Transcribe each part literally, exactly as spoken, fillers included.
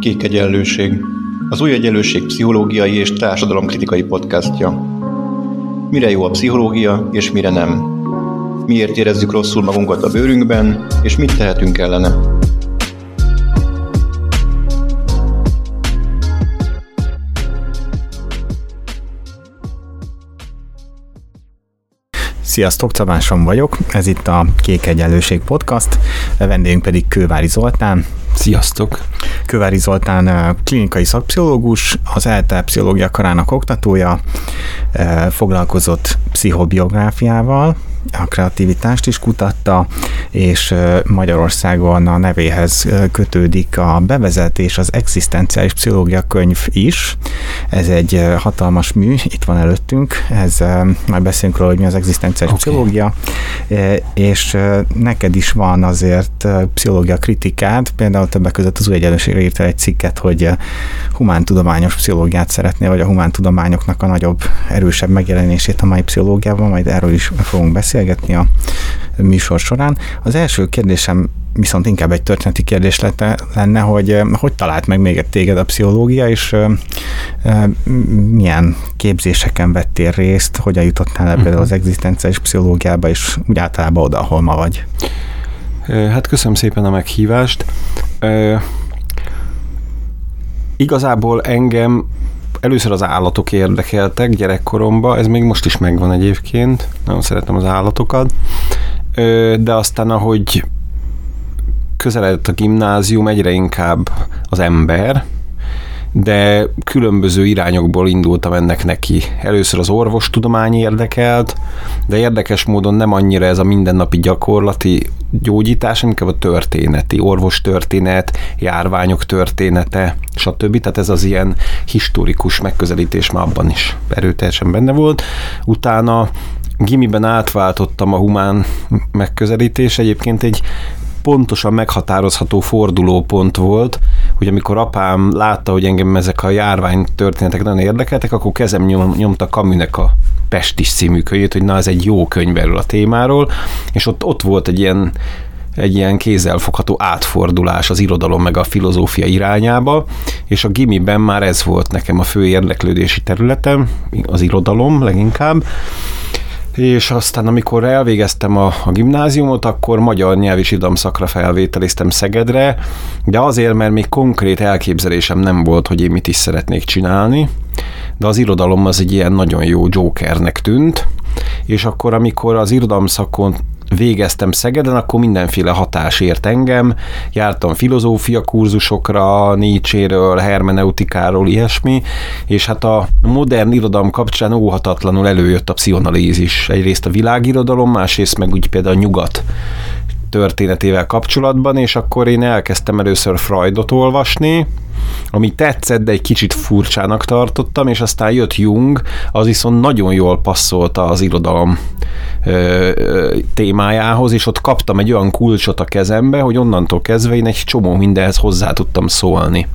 Kék Egyenlőség, az Új Egyenlőség pszichológiai és társadalomkritikai podcastja. Mire jó a pszichológia, és mire nem? Miért érezzük rosszul magunkat a bőrünkben, és mit tehetünk ellene? Sziasztok, Czabán Samu vagyok, ez itt a Kék Egyenlőség podcast, vendégünk pedig Kőváry Zoltán. Sziasztok! Kőváry Zoltán klinikai szakpszichológus, az ELTE pszichológia karának oktatója, foglalkozott pszichobiográfiával, a kreativitást is kutatta, és Magyarországon a nevéhez kötődik a Bevezetés az egzisztenciális pszichológia könyv is. Ez egy hatalmas mű, itt van előttünk, ez, majd beszélünk róla, hogy mi az egzisztenciális okay. pszichológia, és neked is van azért pszichológia kritikád, például többek között az Új Egyenlőségre írtál egy cikket, hogy humántudományos pszichológiát szeretnél, vagy a humántudományoknak a nagyobb, erősebb megjelenését a mai pszichológiában, majd erről is fogunk beszélni. a műsor során. Az első kérdésem viszont inkább egy történeti kérdés lenne, hogy hogy talált meg még téged a pszichológia, és milyen képzéseken vettél részt, hogyan jutottál el például az egzisztenciális pszichológiába, és úgy általában oda, ahol ma vagy. Hát köszönöm szépen a meghívást. Igazából engem először az állatok érdekeltek gyerekkoromban, ez még most is megvan egyébként, nagyon szeretem az állatokat, de aztán ahogy közeledett a gimnázium, egyre inkább az ember, de különböző irányokból indultam ennek neki. Először az orvostudomány érdekelt, de érdekes módon nem annyira ez a mindennapi gyakorlati gyógyítás, inkább a történeti, orvostörténet, járványok története, stb. Tehát ez az ilyen historikus megközelítés már abban is erőteljesen benne volt. Utána gimiben átváltottam a humán megközelítés, egyébként egy pontosan meghatározható fordulópont volt, hogy amikor apám látta, hogy engem ezek a járványtörténetek nagyon érdekeltek, akkor kezem nyom, nyomta Camusnek a Pestis című könyvét, hogy na, ez egy jó könyv erről a témáról, és ott, ott volt egy ilyen, egy ilyen kézzelfogható átfordulás az irodalom meg a filozófia irányába, és a gimiben már ez volt nekem a fő érdeklődési területem, az irodalom leginkább, és aztán amikor elvégeztem a, a gimnáziumot, akkor magyar nyelv és irodalom szakra felvételiztem Szegedre, de azért, mert még konkrét elképzelésem nem volt, hogy én mit is szeretnék csinálni, de az irodalom az egy ilyen nagyon jó jokernek tűnt, és akkor amikor az irodalom szakon végeztem Szegeden, akkor mindenféle hatás ért engem, jártam filozófia kurzusokra, Nietzséről, hermeneutikáról, ilyesmi, és hát a modern irodalom kapcsán óhatatlanul előjött a pszichoanalízis. Egyrészt a világirodalom, másrészt meg úgy például a nyugat történetével kapcsolatban, és akkor én elkezdtem először Freudot olvasni, ami tetszett, de egy kicsit furcsának tartottam, és aztán jött Jung, az viszont nagyon jól passzolt az irodalom ö, ö, témájához, és ott kaptam egy olyan kulcsot a kezembe, hogy onnantól kezdve én egy csomó mindenhez hozzá tudtam szólni,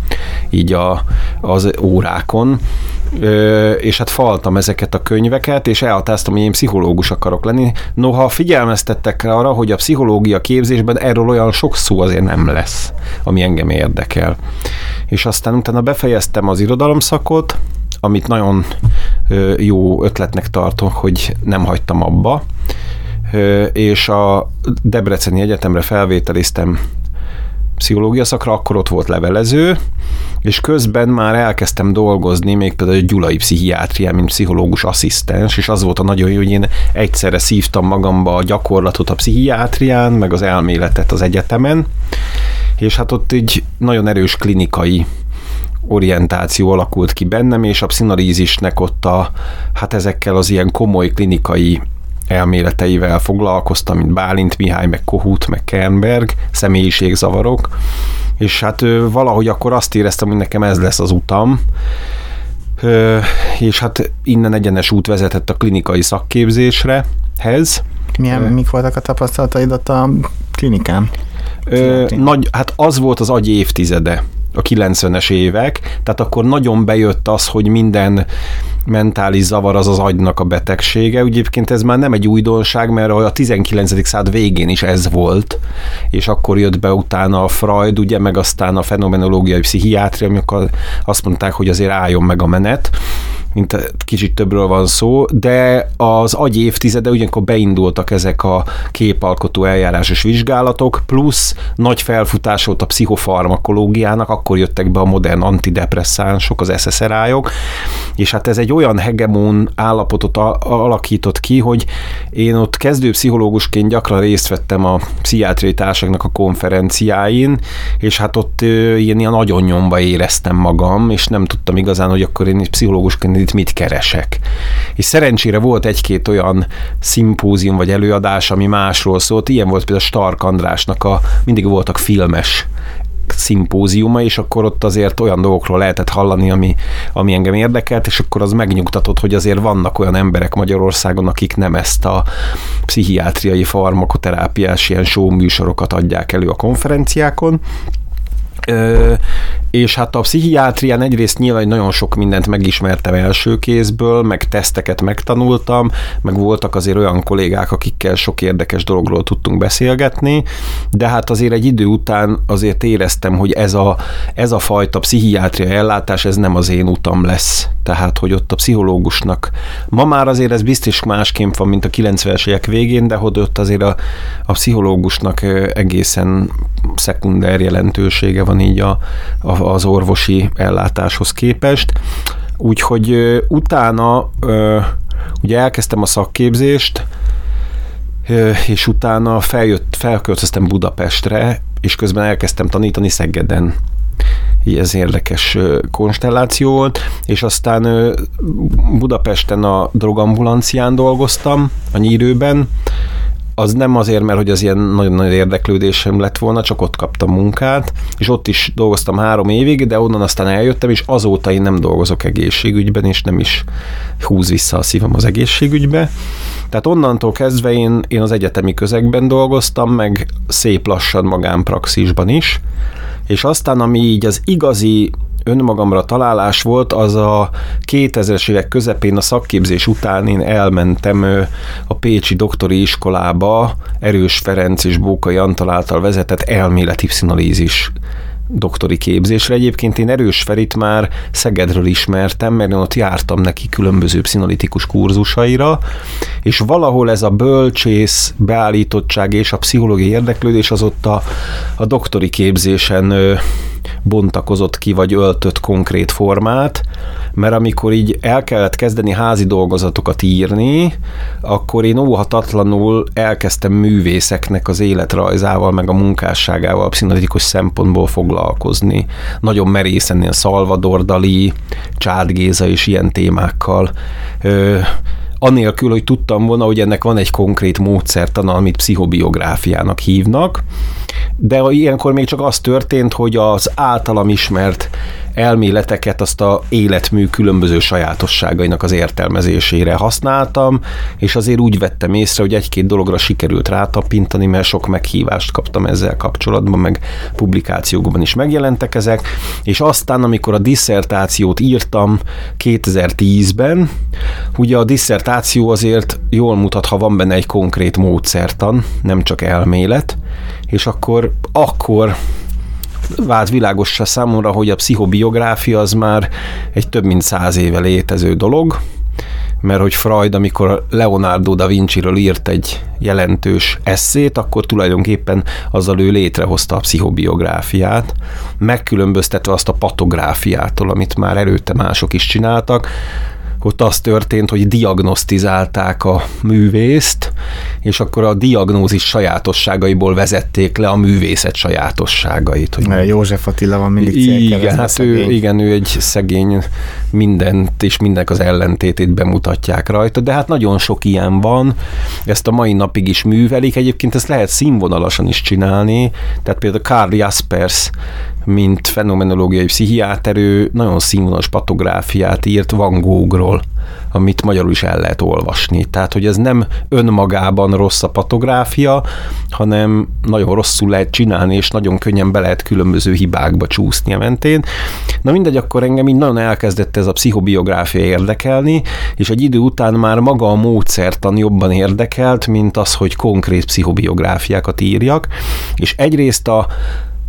így a, az órákon, ö, és hát faltam ezeket a könyveket, és elhatároztam, hogy én pszichológus akarok lenni. Noha figyelmeztettek rá arra, hogy a pszichológia képzésben erről olyan sok szó azért nem lesz, ami engem érdekel. És aztán utána befejeztem az irodalomszakot, amit nagyon jó ötletnek tartok, hogy nem hagytam abba, és a Debreceni Egyetemre felvételiztem pszichológia szakra, akkor ott volt levelező, és közben már elkezdtem dolgozni, még például a gyulai pszichiátrián, mint pszichológus asszisztens, és az volt a nagyon jó, hogy én egyszerre szívtam magamba a gyakorlatot a pszichiátrián, meg az elméletet az egyetemen, és hát ott egy nagyon erős klinikai orientáció alakult ki bennem, és a pszichoanalízisnek ott a, hát ezekkel az ilyen komoly klinikai elméleteivel foglalkoztam, mint Bálint Mihály, meg Kohút, meg Kernberg, személyiségzavarok, és hát valahogy akkor azt éreztem, hogy nekem ez lesz az utam, és hát innen egyenes út vezetett a klinikai szakképzésrehez. Milyen, mik voltak a tapasztalataid ott a klinikán? Ö, nagy, hát az volt az agy évtizede. a kilencvenes évek, tehát akkor nagyon bejött az, hogy minden mentális zavar az az agynak a betegsége. Egyébként ez már nem egy újdonság, mert a tizenkilencedik század végén is ez volt, és akkor jött be utána a Freud, ugye, meg aztán a fenomenológiai pszichiátria, amikor azt mondták, hogy azért álljon meg a menet, mint kicsit többről van szó, de az agy évtizede ugyankor beindultak ezek a képalkotó eljárásos vizsgálatok, plusz nagy felfutás volt a pszichofarmakológiának, akkor jöttek be a modern antidepresszánsok, az es es er i-ok, és hát ez egy olyan hegemon állapotot alakított ki, hogy én ott kezdőpszichológusként gyakran részt vettem a pszichiátriai társadalmaknak a konferenciáin, és hát ott ilyen, ilyen nagyon nyomba éreztem magam, és nem tudtam igazán, hogy akkor én pszichológusként itt mit keresek. És szerencsére volt egy-két olyan szimpózium vagy előadás, ami másról szólt. Ilyen volt például Stark Andrásnak a, mindig voltak filmes szimpóziuma, és akkor ott azért olyan dolgokról lehetett hallani, ami, ami engem érdekelt, és akkor az megnyugtatott, hogy azért vannak olyan emberek Magyarországon, akik nem ezt a pszichiátriai farmakoterápiás ilyen show műsorokat adják elő a konferenciákon. Ö, és hát a pszichiátrián egyrészt nyilván nagyon sok mindent megismertem első kézből, meg teszteket megtanultam, meg voltak azért olyan kollégák, akikkel sok érdekes dologról tudtunk beszélgetni, de hát azért egy idő után azért éreztem, hogy ez a, ez a fajta pszichiátria ellátás, ez nem az én utam lesz. Tehát, hogy ott a pszichológusnak ma már azért ez biztos másként van, mint a kilencvenes évek végén, de hogy ott azért a, a pszichológusnak egészen szekunder jelentősége van így a, a, az orvosi ellátáshoz képest. Úgyhogy ö, utána ö, ugye elkezdtem a szakképzést, ö, és utána feljött, felköltöztem Budapestre, és közben elkezdtem tanítani Szegeden. Ez érdekes konstelláció volt, és aztán Budapesten a drogambulancián dolgoztam, a Nyírőben. Az nem azért, mert hogy az ilyen nagyon-nagyon érdeklődésem lett volna, csak ott kaptam munkát, és ott is dolgoztam három évig, de onnan aztán eljöttem, és azóta én nem dolgozok egészségügyben, és nem is húz vissza a szívem az egészségügybe. Tehát onnantól kezdve én, én az egyetemi közegben dolgoztam, meg szép lassan magánpraxisban is, és aztán ami így az igazi önmagamra találás volt, az a kétezres évek közepén a szakképzés után én elmentem a Pécsi Doktori Iskolába, Erős Ferenc és Bókai Antal által vezetett elméletpszichoanalízis doktori képzésre. Egyébként én Erős Ferit már Szegedről ismertem, mert én ott jártam neki különböző pszichoanalitikus kurzusaira, és valahol ez a bölcsész beállítottság és a pszichológiai érdeklődés az ott a, a doktori képzésen ö, bontakozott ki, vagy öltött konkrét formát, mert amikor így el kellett kezdeni házi dolgozatokat írni, akkor én óhatatlanul elkezdtem művészeknek az életrajzával, meg a munkásságával a pszichoanalitikus szempontból foglalkozni. Nagyon merészen a Salvador Dalí, Csáth Géza és ilyen témákkal. Ö, anélkül, hogy tudtam volna, hogy ennek van egy konkrét módszertana, amit pszichobiográfiának hívnak, de ilyenkor még csak az történt, hogy az általam ismert elméleteket azt a életmű különböző sajátosságainak az értelmezésére használtam, és azért úgy vettem észre, hogy egy-két dologra sikerült rátapintani, mert sok meghívást kaptam ezzel kapcsolatban, meg publikációkban is megjelentek ezek, és aztán, amikor a disszertációt írtam kétezer-tízben, ugye a disszertáció azért jól mutat, ha van benne egy konkrét módszertan, nem csak elmélet, és akkor akkor vált világossá számomra, hogy a pszichobiográfia az már egy több mint száz éve létező dolog, mert hogy Freud, amikor Leonardo da Vinciről írt egy jelentős esszét, akkor tulajdonképpen azzal ő létrehozta a pszichobiográfiát, megkülönböztetve azt a patográfiától, amit már előtte mások is csináltak. Ott az történt, hogy diagnosztizálták a művészt, és akkor a diagnózis sajátosságaiból vezették le a művészet sajátosságait. Hogy József Attila van mindig célkereszt. Igen, hát ő, igen, ő egy szegény, mindent és mindenek az ellentétét bemutatják rajta, de hát nagyon sok ilyen van, ezt a mai napig is művelik, egyébként ezt lehet színvonalasan is csinálni, tehát például Karl Jaspers mint fenomenológiai pszichiáter, ő nagyon színvonalas patográfiát írt Van Goghról, amit magyarul is el lehet olvasni. Tehát, hogy ez nem önmagában rossz a patográfia, hanem nagyon rosszul lehet csinálni, és nagyon könnyen be lehet különböző hibákba csúszni a mentén. Na mindegy, akkor engem így nagyon elkezdett ez a pszichobiográfia érdekelni, és egy idő után már maga a módszertan jobban érdekelt, mint az, hogy konkrét pszichobiográfiákat írjak, és egyrészt a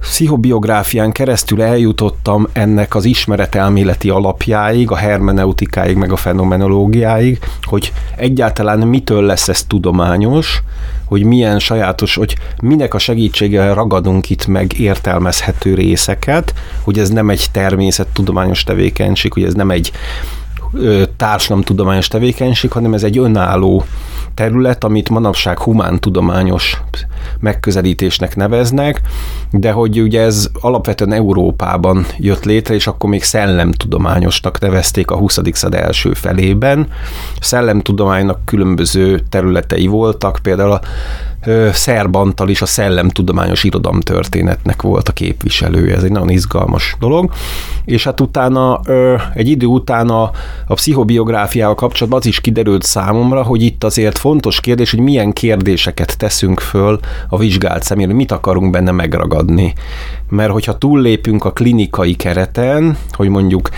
pszichobiográfián keresztül eljutottam ennek az ismeretelméleti alapjáig, a hermeneutikáig, meg a fenomenológiáig, hogy egyáltalán mitől lesz ez tudományos, hogy milyen sajátos, hogy minek a segítségével ragadunk itt meg értelmezhető részeket, hogy ez nem egy természettudományos tevékenység, hogy ez nem egy társadalomtudományos tevékenység, hanem ez egy önálló terület, amit manapság humántudományos megközelítésnek neveznek, de hogy ugye ez alapvetően Európában jött létre, és akkor még szellemtudományosnak nevezték a huszadik század első felében. Szellemtudománynak különböző területei voltak, például a Szerb Antal is a szellemtudományos irodalomtörténetnek volt a képviselője. Ez egy nagyon izgalmas dolog. És hát utána, egy idő utána a pszichobiográfiával kapcsolatban az is kiderült számomra, hogy itt azért fontos kérdés, hogy milyen kérdéseket teszünk föl a vizsgált személyről, mit akarunk benne megragadni. Mert hogyha túllépünk a klinikai kereten, hogy mondjuk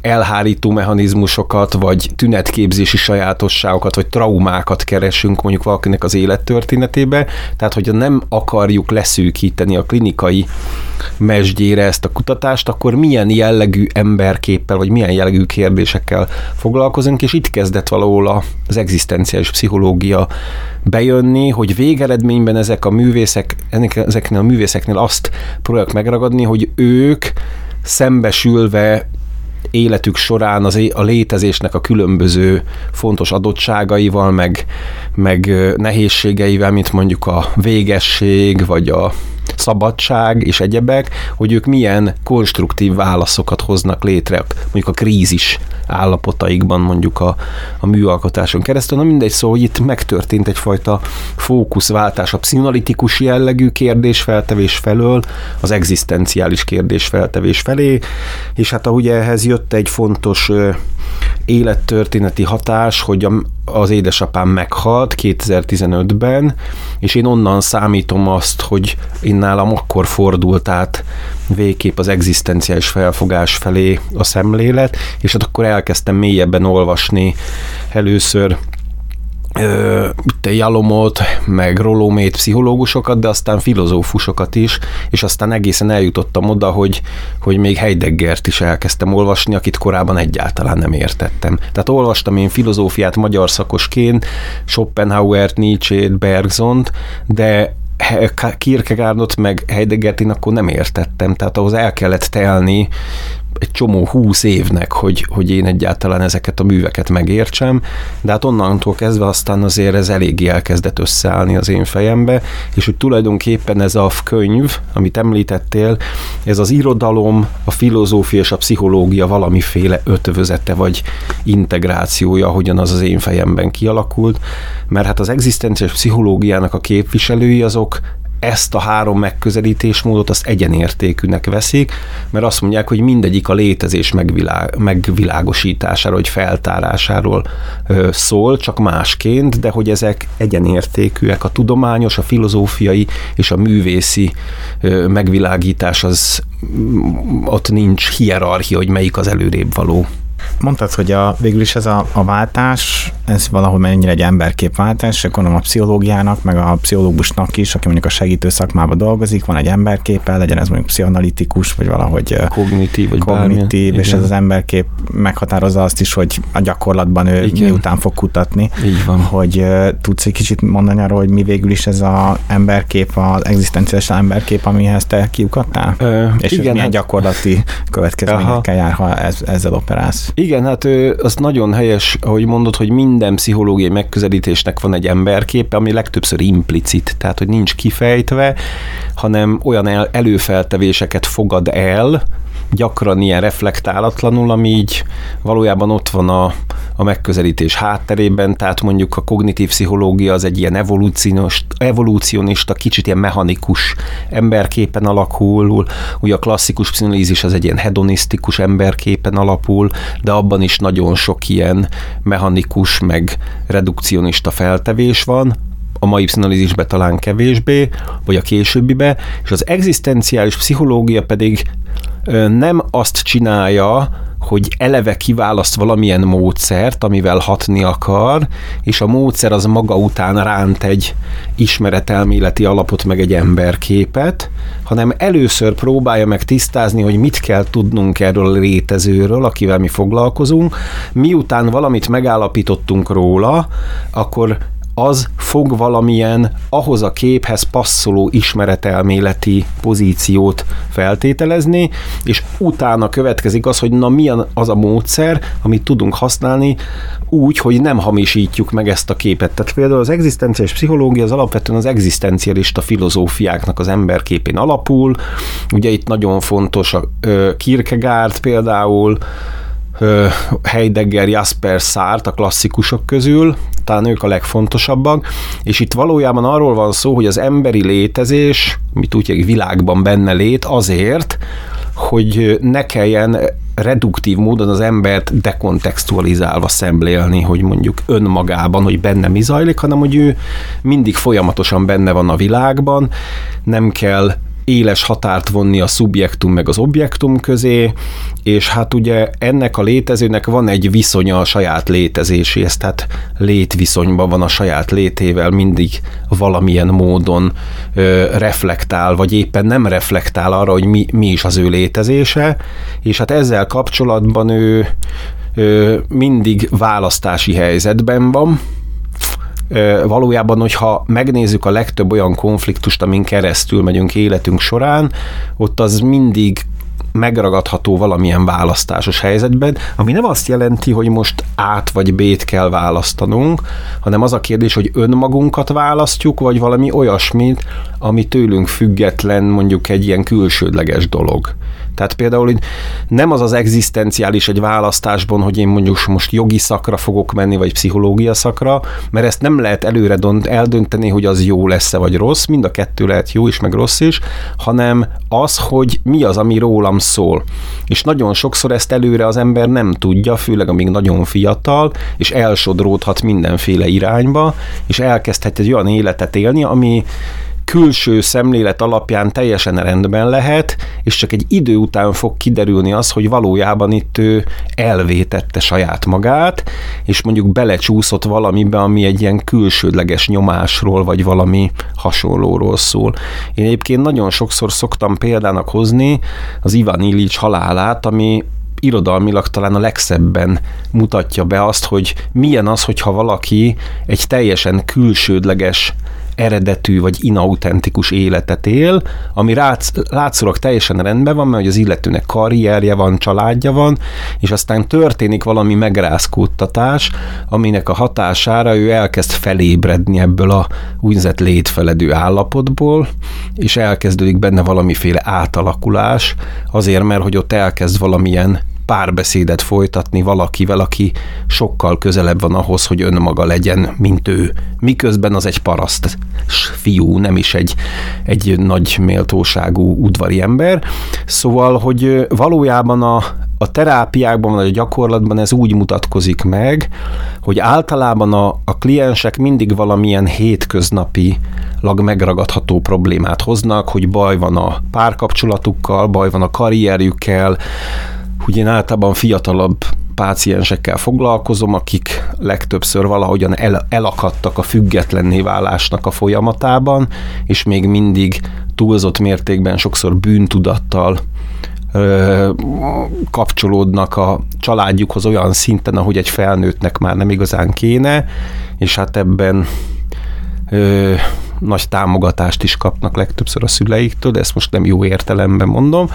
elhárító mechanizmusokat, vagy tünetképzési sajátosságokat, vagy traumákat keresünk mondjuk valakinek az élettörténetébe, tehát hogyha nem akarjuk leszűkíteni a klinikai mesdjére ezt a kutatást, akkor milyen jellegű emberképpel, vagy milyen jellegű kérdésekkel foglalkozunk, és itt kezdett valahol az egzisztenciális pszichológia bejönni, hogy végeredményben ezek a művészek, ezeknél a művészeknél azt próbálják megragadni, hogy ők szembesülve életük során az a létezésnek a különböző fontos adottságaival, meg, meg nehézségeivel, mint mondjuk a végesség, vagy a szabadság és egyebek, hogy ők milyen konstruktív válaszokat hoznak létre, mondjuk a krízis állapotaikban, mondjuk a, a műalkotáson keresztül. Na mindegy, szó, hogy itt megtörtént egyfajta fókuszváltás a pszichoanalitikus jellegű kérdésfeltevés felől az egzisztenciális kérdésfeltevés felé, és hát ahogy ehhez jött egy fontos élettörténeti hatás, hogy a, az édesapám meghalt kétezer-tizenötben, és én onnan számítom azt, hogy én nálam akkor fordult át végképp az egzisztenciális felfogás felé a szemlélet, és hát akkor elkezdtem mélyebben olvasni először Jalomot, meg Rolomét pszichológusokat, de aztán filozófusokat is, és aztán egészen eljutottam oda, hogy, hogy még Heideggert is elkezdtem olvasni, akit korábban egyáltalán nem értettem. Tehát olvastam én filozófiát magyar szakosként, Schopenhauert, Nietzsét, Bergsont, de Kierkegaardot meg Heideggert én akkor nem értettem, tehát ahhoz el kellett telni egy csomó húsz évnek, hogy, hogy én egyáltalán ezeket a műveket megértsem, de hát onnantól kezdve aztán azért ez eléggé elkezdett összeállni az én fejembe, és hogy tulajdonképpen ez a könyv, amit említettél, ez az irodalom, a filozófia és a pszichológia valamiféle ötvözete vagy integrációja, hogyan az az én fejemben kialakult, mert hát az egzisztenciális pszichológiának a képviselői azok ezt a három megközelítésmódot azt egyenértékűnek veszik, mert azt mondják, hogy mindegyik a létezés megvilá- megvilágosításáról, vagy feltárásáról ö, szól, csak másként, de hogy ezek egyenértékűek. A tudományos, a filozófiai és a művészi ö, megvilágítás, az ott nincs hierarchia, hogy melyik az előrébb való. Mondtad, hogy a, végül is ez a, a váltás, ez valahol mennyire egy emberképváltás, és akkor a pszichológiának, meg a pszichológusnak is, aki mondjuk a segítő szakmában dolgozik, van egy emberképe, legyen ez mondjuk pszichoanalitikus, vagy valahogy kognitív, vagy kognitív és ez az emberkép meghatározza azt is, hogy a gyakorlatban ő igen. miután fog kutatni. Így van. Hogy tudsz egy kicsit mondani arról, hogy mi végül is ez az emberkép, az egzisztenciális emberkép, amihez te kiukadtál? Ö, és igen, milyen hát... gyakorlati következményekkel jár, ha ez, ezzel operálsz? Igen, hát az nagyon helyes, ahogy mondod, hogy mind minden pszichológiai megközelítésnek van egy emberképe, ami legtöbbször implicit, tehát hogy nincs kifejtve, hanem olyan előfeltevéseket fogad el, gyakran ilyen reflektálatlanul, ami így valójában ott van a, a megközelítés hátterében, tehát mondjuk a kognitív pszichológia az egy ilyen evolúcionista, kicsit ilyen mechanikus emberképen alakul, ugye a klasszikus pszichológia az egy ilyen hedonisztikus emberképen alapul, de abban is nagyon sok ilyen mechanikus, meg redukcionista feltevés van, a mai pszichológusban talán kevésbé, vagy a későbbibe, és az egzisztenciális pszichológia pedig nem azt csinálja, hogy eleve kiválaszt valamilyen módszert, amivel hatni akar, és a módszer az maga után ránt egy ismeretelméleti alapot, meg egy emberképet, hanem először próbálja meg tisztázni, hogy mit kell tudnunk erről a létezőről, akivel mi foglalkozunk. Miután valamit megállapítottunk róla, akkor az fog valamilyen ahhoz a képhez passzoló ismeretelméleti pozíciót feltételezni, és utána következik az, hogy na milyen az a módszer, amit tudunk használni úgy, hogy nem hamisítjuk meg ezt a képet. Tehát például az egzisztenciális pszichológia az alapvetően az egzisztencialista filozófiáknak az emberképén alapul. Ugye itt nagyon fontos a Kierkegaard például, Heidegger, Jaspers, Sartre a klasszikusok közül, talán ők a legfontosabbak, és itt valójában arról van szó, hogy az emberi létezés, amit úgy egy világban benne lét, azért, hogy ne kelljen reduktív módon az embert dekontextualizálva szemlélni, hogy mondjuk önmagában, hogy benne mi zajlik, hanem hogy ő mindig folyamatosan benne van a világban, nem kell éles határt vonni a szubjektum meg az objektum közé, és hát ugye ennek a létezőnek van egy viszonya a saját létezéséhez, tehát létviszonyban van a saját létével, mindig valamilyen módon ö, reflektál, vagy éppen nem reflektál arra, hogy mi, mi is az ő létezése, és hát ezzel kapcsolatban ő ö, mindig választási helyzetben van. Valójában, hogyha megnézzük a legtöbb olyan konfliktust, amin keresztül megyünk életünk során, ott az mindig megragadható valamilyen választásos helyzetben, ami nem azt jelenti, hogy most át vagy bét kell választanunk, hanem az a kérdés, hogy önmagunkat választjuk, vagy valami olyasmit, ami tőlünk független, mondjuk egy ilyen külsődleges dolog. Tehát például nem az az egzisztenciális egy választásban, hogy én mondjuk most jogi szakra fogok menni, vagy pszichológia szakra, mert ezt nem lehet előre eldönteni, hogy az jó lesz-e, vagy rossz, mind a kettő lehet jó is, meg rossz is, hanem az, hogy mi az, ami rólam szól. És nagyon sokszor ezt előre az ember nem tudja, főleg amíg nagyon fiatal, és elsodródhat mindenféle irányba, és elkezdhet egy olyan életet élni, ami külső szemlélet alapján teljesen rendben lehet, és csak egy idő után fog kiderülni az, hogy valójában itt ő elvétette saját magát, és mondjuk belecsúszott valamibe, ami egy ilyen külsődleges nyomásról, vagy valami hasonlóról szól. Én egyébként nagyon sokszor szoktam példának hozni az Ivan Illics halálát, ami irodalmilag talán a legszebben mutatja be azt, hogy milyen az, hogyha valaki egy teljesen külsődleges eredetű vagy inautentikus életet él, ami rác, látszólag teljesen rendben van, mert az illetőnek karrierje van, családja van, és aztán történik valami megrázkódtatás, aminek a hatására ő elkezd felébredni ebből a úgynevezett létfeledő állapotból, és elkezdődik benne valamiféle átalakulás, azért, mert hogy ott elkezd valamilyen párbeszédet folytatni valakivel, aki sokkal közelebb van ahhoz, hogy önmaga legyen, mint ő. Miközben az egy paraszt fiú, nem is egy, egy nagy méltóságú udvari ember. Szóval, hogy valójában a, a terápiákban, vagy a gyakorlatban ez úgy mutatkozik meg, hogy általában a, a kliensek mindig valamilyen hétköznapi megragadható problémát hoznak, hogy baj van a párkapcsolatukkal, baj van a karrierjükkel, hogy én általában fiatalabb páciensekkel foglalkozom, akik legtöbbször valahogyan el, elakadtak a függetlenné válásnak a folyamatában, és még mindig túlzott mértékben sokszor bűntudattal ö, kapcsolódnak a családjukhoz olyan szinten, ahogy egy felnőttnek már nem igazán kéne, és hát ebben ö, nagy támogatást is kapnak legtöbbször a szüleiktől, de ezt most nem jó értelemben mondom.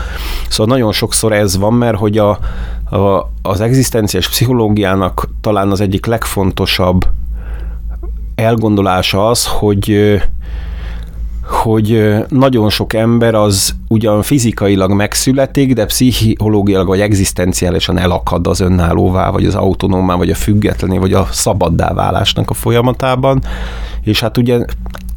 Szóval nagyon sokszor ez van, mert hogy a, a, az egzisztenciális pszichológiának talán az egyik legfontosabb elgondolása az, hogy hogy nagyon sok ember az ugyan fizikailag megszületik, de pszichológiailag vagy egzisztenciálisan elakad az önállóvá, vagy az autonómá, vagy a függetlené, vagy a szabaddá válásnak a folyamatában, és hát ugye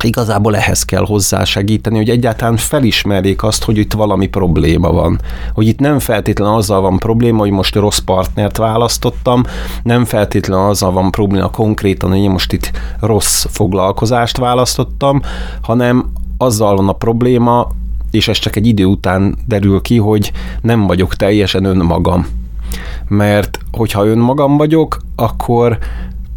igazából ehhez kell hozzá segíteni, hogy egyáltalán felismerjék azt, hogy itt valami probléma van. Hogy itt nem feltétlenül azzal van probléma, hogy most rossz partnert választottam, nem feltétlenül azzal van probléma konkrétan, hogy én most itt rossz foglalkozást választottam, hanem azzal van a probléma, és ez csak egy idő után derül ki, hogy nem vagyok teljesen önmagam. Mert hogyha önmagam vagyok, akkor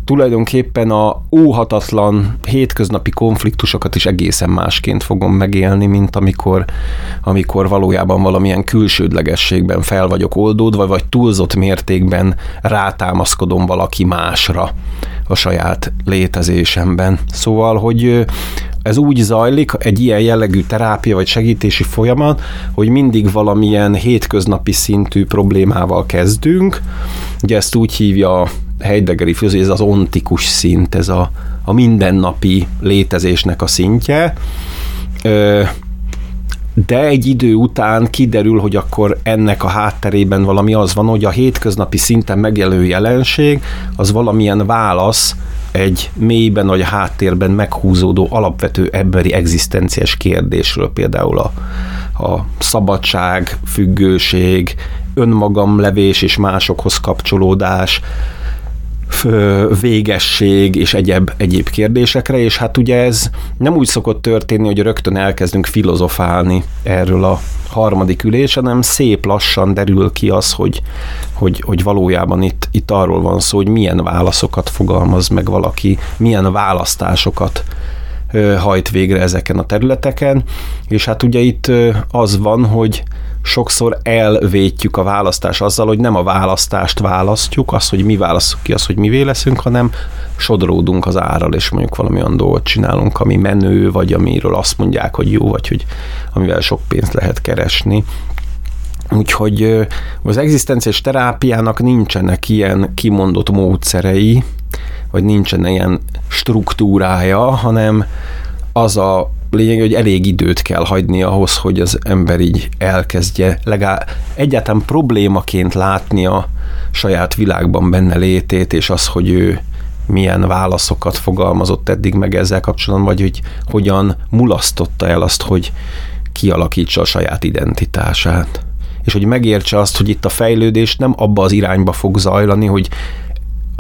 tulajdonképpen a óhatatlan hétköznapi konfliktusokat is egészen másként fogom megélni, mint amikor, amikor valójában valamilyen külsődlegességben fel vagyok oldódva, vagy túlzott mértékben rátámaszkodom valaki másra a saját létezésemben. Szóval, hogy ez úgy zajlik, egy ilyen jellegű terápia vagy segítési folyamat, hogy mindig valamilyen hétköznapi szintű problémával kezdünk. Ugye ezt úgy hívja Heideggeri filozófia, ez az ontikus szint, ez a, a mindennapi létezésnek a szintje. De egy idő után kiderül, hogy akkor ennek a hátterében valami az van, hogy a hétköznapi szinten megjelenő jelenség az valamilyen válasz egy mélyben vagy háttérben meghúzódó alapvető emberi egzisztenciás kérdésről, például a, a szabadság, függőség, önmagamlevés és másokhoz kapcsolódás, végesség és egyéb, egyéb kérdésekre, és hát ugye ez nem úgy szokott történni, hogy rögtön elkezdünk filozofálni erről a harmadik ülésen, hanem szép lassan derül ki az, hogy, hogy, hogy valójában itt, itt arról van szó, hogy milyen válaszokat fogalmaz meg valaki, milyen választásokat hajt végre ezeken a területeken, és hát ugye itt az van, hogy sokszor elvétjük a választást azzal, hogy nem a választást választjuk, az, hogy mi választjuk ki, az, hogy mivé leszünk, hanem sodródunk az árral, és mondjuk valamilyen dolgot csinálunk, ami menő, vagy amiről azt mondják, hogy jó, vagy hogy amivel sok pénzt lehet keresni. Úgyhogy az egzisztenciális terápiának nincsenek ilyen kimondott módszerei, vagy nincsen ilyen struktúrája, hanem az a lényeg, hogy elég időt kell hagyni ahhoz, hogy az ember így elkezdje legalább egyáltalán problémaként látni a saját világban benne létét, és az, hogy ő milyen válaszokat fogalmazott eddig meg ezzel kapcsolatban, vagy hogy hogyan mulasztotta el azt, hogy kialakítsa a saját identitását. És hogy megértse azt, hogy itt a fejlődés nem abba az irányba fog zajlani, hogy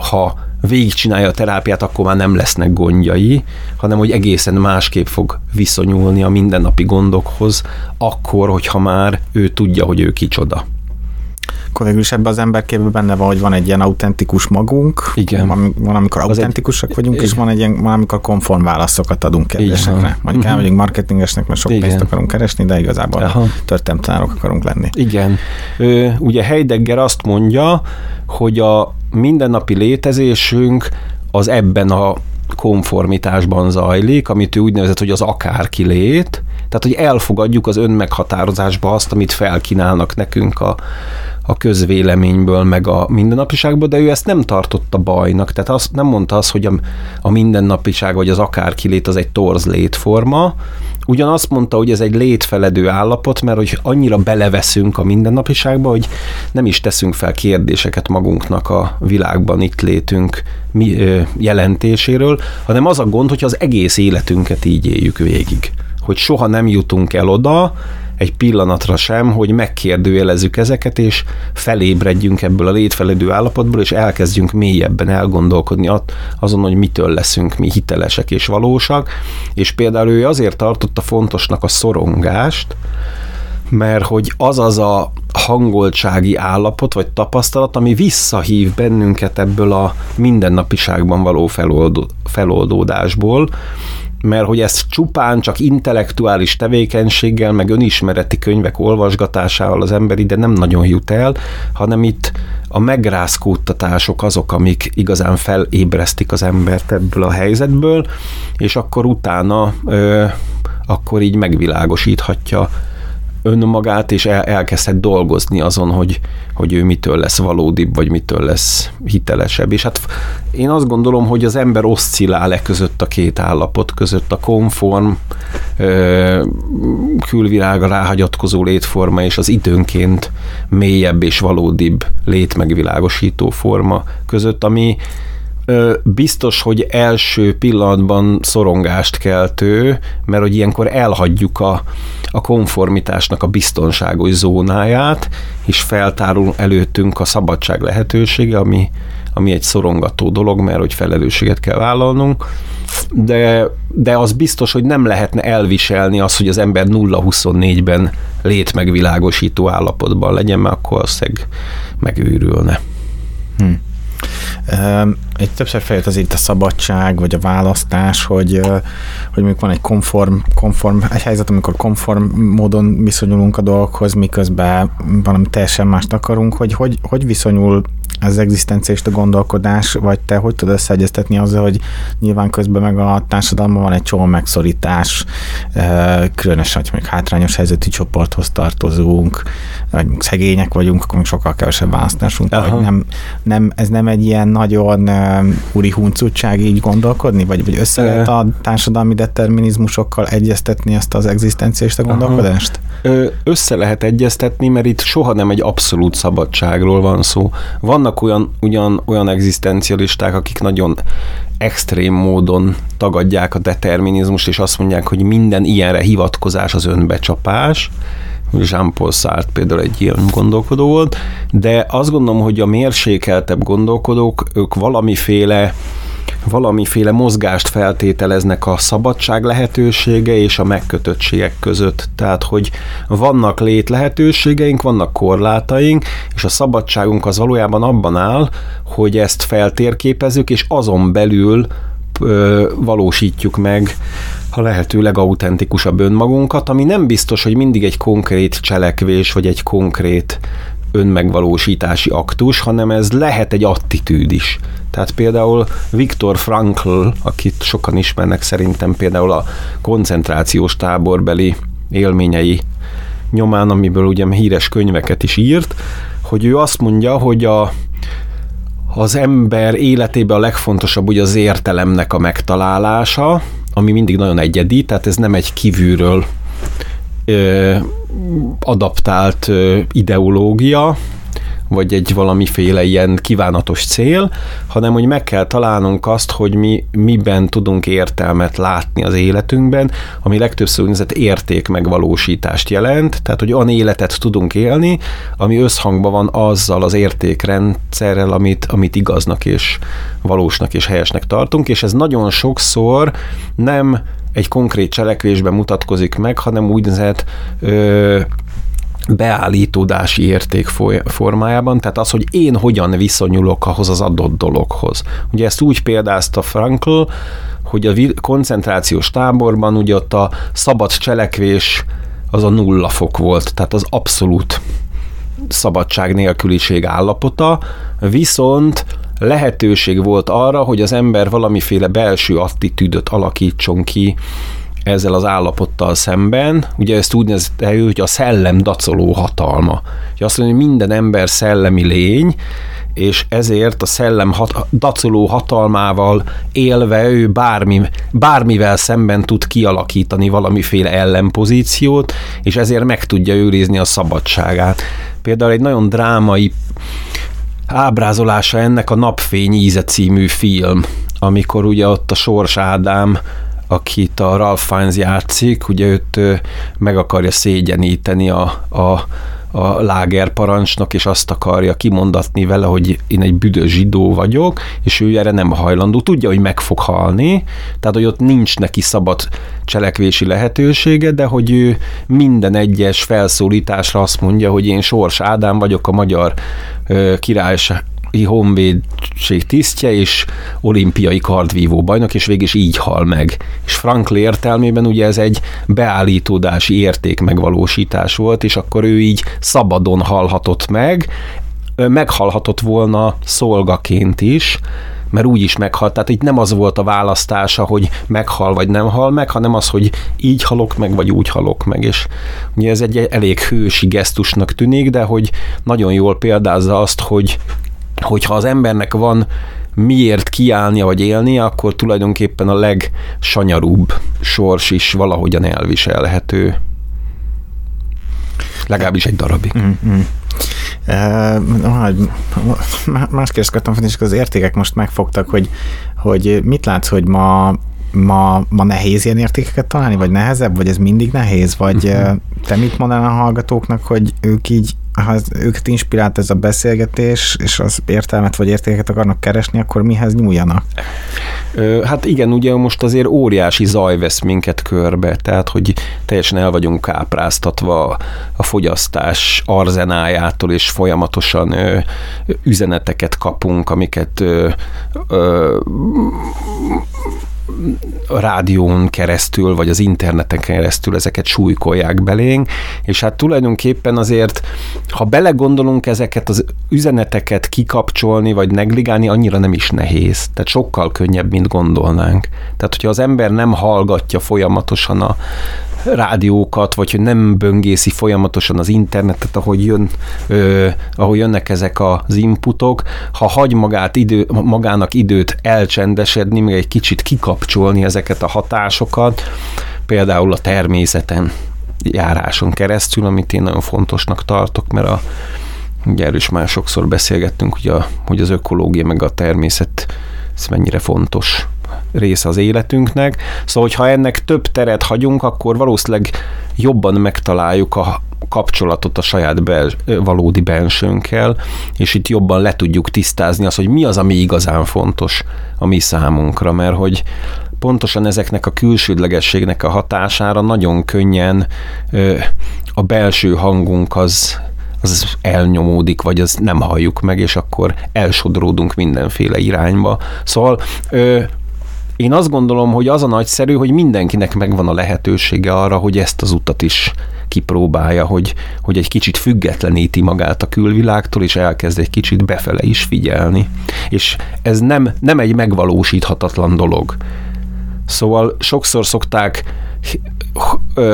ha végigcsinálja a terápiát, akkor már nem lesznek gondjai, hanem hogy egészen másképp fog viszonyulni a mindennapi gondokhoz, akkor, hogyha már ő tudja, hogy ő kicsoda. Akkor végül is ebben az emberképben benne van, hogy van egy ilyen autentikus magunk, igen. Van, amikor autentikusak egy, vagyunk, igen. És van egy ilyen, van, amikor konform válaszokat adunk kérdésekre. Mondjuk uh-huh. elmegyünk marketingesnek, mert sok igen. pénzt akarunk keresni, de igazából aha. történelemtanárok akarunk lenni. Igen. Ö, ugye Heidegger azt mondja, hogy a mindennapi létezésünk az ebben a konformitásban zajlik, amit ő úgy nevezett, hogy az akárki lét, tehát, hogy elfogadjuk az önmeghatározásba azt, amit felkínálnak nekünk a, a közvéleményből, meg a mindennapiságból, de ő ezt nem tartotta bajnak, tehát azt, nem mondta azt, hogy a, a mindennapiság, vagy az akárki lét az egy torz létforma, ugyanazt mondta, hogy ez egy létfeledő állapot, mert hogy annyira beleveszünk a mindennapiságba, hogy nem is teszünk fel kérdéseket magunknak a világban itt létünk mi, ö, jelentéséről, hanem az a gond, hogy az egész életünket így éljük végig. Hogy soha nem jutunk el oda, egy pillanatra sem, hogy megkérdőjelezzük ezeket, és felébredjünk ebből a létfeledő állapotból, és elkezdjünk mélyebben elgondolkodni azon, hogy mitől leszünk mi hitelesek és valósak, és például ő azért tartotta fontosnak a szorongást, mert hogy az az a hangoltsági állapot, vagy tapasztalat, ami visszahív bennünket ebből a mindennapiságban való feloldó, feloldódásból, mert hogy ez csupán csak intellektuális tevékenységgel, meg önismereti könyvek olvasgatásával az ember ide nem nagyon jut el, hanem itt a megrázkódtatások azok, amik igazán felébresztik az embert ebből a helyzetből, és akkor utána ö, akkor így megvilágosíthatja önmagát, és el, elkezdhet dolgozni azon, hogy, hogy ő mitől lesz valódibb, vagy mitől lesz hitelesebb. És hát én azt gondolom, hogy az ember oszcillál-e között a két állapot között, a konform ö, külvilágra ráhagyatkozó létforma és az időnként mélyebb és valódibb létmegvilágosító forma között, ami biztos, hogy első pillanatban szorongást keltő, mert hogy ilyenkor elhagyjuk a, a konformitásnak a biztonságos zónáját, és feltárul előttünk a szabadság lehetősége, ami, ami egy szorongató dolog, mert hogy felelősséget kell vállalnunk, de, de az biztos, hogy nem lehetne elviselni azt, hogy az ember nulla huszonnégyben létmegvilágosító állapotban legyen, mert akkor az megőrülne. Hm. Egy többször feljött az itt a szabadság, vagy a választás, hogy, hogy mondjuk van egy konform, konform, egy helyzet, amikor konform módon viszonyulunk a dolgokhoz, miközben valami teljesen mást akarunk, hogy hogy, hogy viszonyul az egzisztenciálista gondolkodás, vagy te hogy tudod összeegyeztetni azzal, hogy nyilván közben meg a társadalomban van egy csomó megszorítás, különösen, hogy mondjuk hátrányos helyzetű csoporthoz tartozunk, vagy szegények vagyunk, akkor sokkal kevesebb választásunk. Nem, nem, ez nem egy ilyen nagyon úri huncutság így gondolkodni, vagy, vagy össze lehet a társadalmi determinizmusokkal egyeztetni ezt az egzisztenciálista gondolkodást? Aha. Össze lehet egyeztetni, mert itt soha nem egy abszolút szabadságról van szó. Vannak Olyan, ugyan, olyan egzisztencialisták, akik nagyon extrém módon tagadják a determinizmust, és azt mondják, hogy minden ilyenre hivatkozás az önbecsapás. Jean-Paul Sartre például egy ilyen gondolkodó volt, de azt gondolom, hogy a mérsékeltebb gondolkodók, ők valamiféle valamiféle mozgást feltételeznek a szabadság lehetősége és a megkötöttségek között. Tehát, hogy vannak létlehetőségeink, vannak korlátaink, és a szabadságunk az valójában abban áll, hogy ezt feltérképezzük, és azon belül ö, valósítjuk meg a lehető legautentikusabb önmagunkat, ami nem biztos, hogy mindig egy konkrét cselekvés, vagy egy konkrét önmegvalósítási aktus, hanem ez lehet egy attitűd is. Tehát például Viktor Frankl, akit sokan ismernek szerintem például a koncentrációs táborbeli élményei nyomán, amiből ugye híres könyveket is írt, hogy ő azt mondja, hogy a, az ember életében a legfontosabb ugye az értelemnek a megtalálása, ami mindig nagyon egyedi, tehát ez nem egy kívülről ö, adaptált ö, ideológia, vagy egy valamiféle ilyen kívánatos cél, hanem hogy meg kell találnunk azt, hogy mi miben tudunk értelmet látni az életünkben, ami legtöbbször úgynevezett érték megvalósítást jelent, tehát hogy olyan életet tudunk élni, ami összhangban van azzal az értékrendszerrel, amit, amit igaznak és valósnak és helyesnek tartunk, és ez nagyon sokszor nem egy konkrét cselekvésben mutatkozik meg, hanem úgynevezett ö, beállítódási érték formájában, tehát az, hogy én hogyan viszonyulok ahhoz az adott dologhoz. Ugye ezt úgy példázta Frankl, hogy a koncentrációs táborban ugye ott a szabad cselekvés az a nulla fok volt, tehát az abszolút szabadság nélküliség állapota, viszont lehetőség volt arra, hogy az ember valamiféle belső attitűdöt alakítson ki ezzel az állapottal szemben, ugye ezt úgy nevezik, hogy a szellem dacoló hatalma. Ugye azt mondja, hogy minden ember szellemi lény, és ezért a szellem hat- dacoló hatalmával élve ő bármi, bármivel szemben tud kialakítani valamiféle ellenpozíciót, és ezért meg tudja őrizni a szabadságát. Például egy nagyon drámai ábrázolása ennek a Napfény íze című film, amikor ugye ott a Sors Ádám, akit a Ralph Fiennes játszik, ugye őt meg akarja szégyeníteni a, a, a lágerparancsnok, és azt akarja kimondatni vele, hogy én egy büdös zsidó vagyok, és ő erre nem hajlandó. Tudja, hogy meg fog halni, tehát, hogy ott nincs neki szabad cselekvési lehetősége, de hogy ő minden egyes felszólításra azt mondja, hogy én Sors Ádám vagyok, a magyar királyság honvédség tisztje és olimpiai kardvívó bajnok, és végig is így hal meg. És Frankl értelmében ugye ez egy beállítódási érték megvalósítás volt, és akkor ő így szabadon halhatott meg, meghalhatott volna szolgaként is, mert úgy is meghalt, tehát itt nem az volt a választása, hogy meghal vagy nem hal meg, hanem az, hogy így halok meg, vagy úgy halok meg, és ugye ez egy elég hősi gesztusnak tűnik, de hogy nagyon jól példázza azt, hogy hogyha az embernek van miért kiállnia vagy élnie, akkor tulajdonképpen a legsanyarúbb sors is valahogyan elviselhető. Legalábbis egy darabig. Mm-hmm. Más kérdést akartam fel, és az értékek most megfogtak, hogy, hogy mit látsz, hogy ma, ma, ma nehéz ilyen értékeket találni, vagy nehezebb, vagy ez mindig nehéz, vagy te mit mondanál a hallgatóknak, hogy ők így, ha őket inspirált ez a beszélgetés, és az értelmet vagy értékeket akarnak keresni, akkor mihez nyúljanak? Hát igen, ugye most azért óriási zaj vesz minket körbe, tehát hogy teljesen el vagyunk kápráztatva a fogyasztás arzenájától, és folyamatosan üzeneteket kapunk, amiket a rádión keresztül, vagy az interneten keresztül ezeket súlykolják belénk, és hát tulajdonképpen azért, ha belegondolunk, ezeket az üzeneteket kikapcsolni, vagy negligálni annyira nem is nehéz. Tehát sokkal könnyebb, mint gondolnánk. Tehát, hogyha az ember nem hallgatja folyamatosan a rádiókat, vagy hogy nem böngészi folyamatosan az internetet, ahogy, jön, ö, ahogy jönnek ezek az inputok. Ha hagy magát idő, magának időt elcsendesedni, még egy kicsit kikapcsolni ezeket a hatásokat, például a természeten járáson keresztül, amit én nagyon fontosnak tartok, mert a, ugye erről is már sokszor beszélgettünk, hogy, a, hogy az ökológia meg a természet, ez mennyire fontos része az életünknek. Szóval, hogyha ennek több teret hagyunk, akkor valószínűleg jobban megtaláljuk a kapcsolatot a saját bel- valódi bensőnkkel, és itt jobban le tudjuk tisztázni azt, hogy mi az, ami igazán fontos a mi számunkra, mert hogy pontosan ezeknek a külsődlegességnek a hatására nagyon könnyen ö, a belső hangunk az az elnyomódik, vagy az nem halljuk meg, és akkor elsodródunk mindenféle irányba. Szóval ö, én azt gondolom, hogy az a nagyszerű, hogy mindenkinek megvan a lehetősége arra, hogy ezt az utat is kipróbálja, hogy, hogy egy kicsit függetleníti magát a külvilágtól, és elkezd egy kicsit befele is figyelni. És ez nem, nem egy megvalósíthatatlan dolog. Szóval sokszor szokták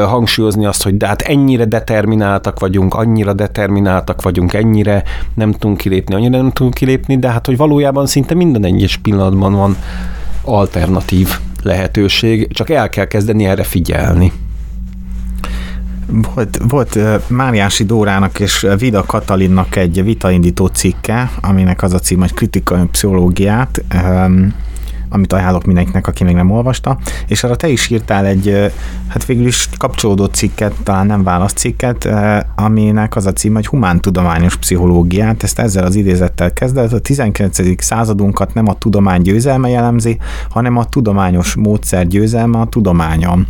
hangsúlyozni azt, hogy de hát ennyire determináltak vagyunk, annyira determináltak vagyunk, ennyire nem tudunk kilépni, annyira nem tudunk kilépni, de hát, hogy valójában szinte minden egyes pillanatban van alternatív lehetőség, csak el kell kezdeni erre figyelni. Volt, volt Máriási Dórának és Vida Katalinnak egy vitaindító cikke, aminek az a cím, hogy Kritikai pszichológiát, amit ajánlok mindenkinek, aki még nem olvasta, és arra te is írtál egy, hát végül is kapcsolódó cikket, talán nem válaszcikket, aminek az a cím, hogy humántudományos pszichológiát, ezt ezzel az idézettel kezdett, a tizenkilencedik századunkat nem a tudomány győzelme jellemzi, hanem a tudományos módszer győzelme a tudományon.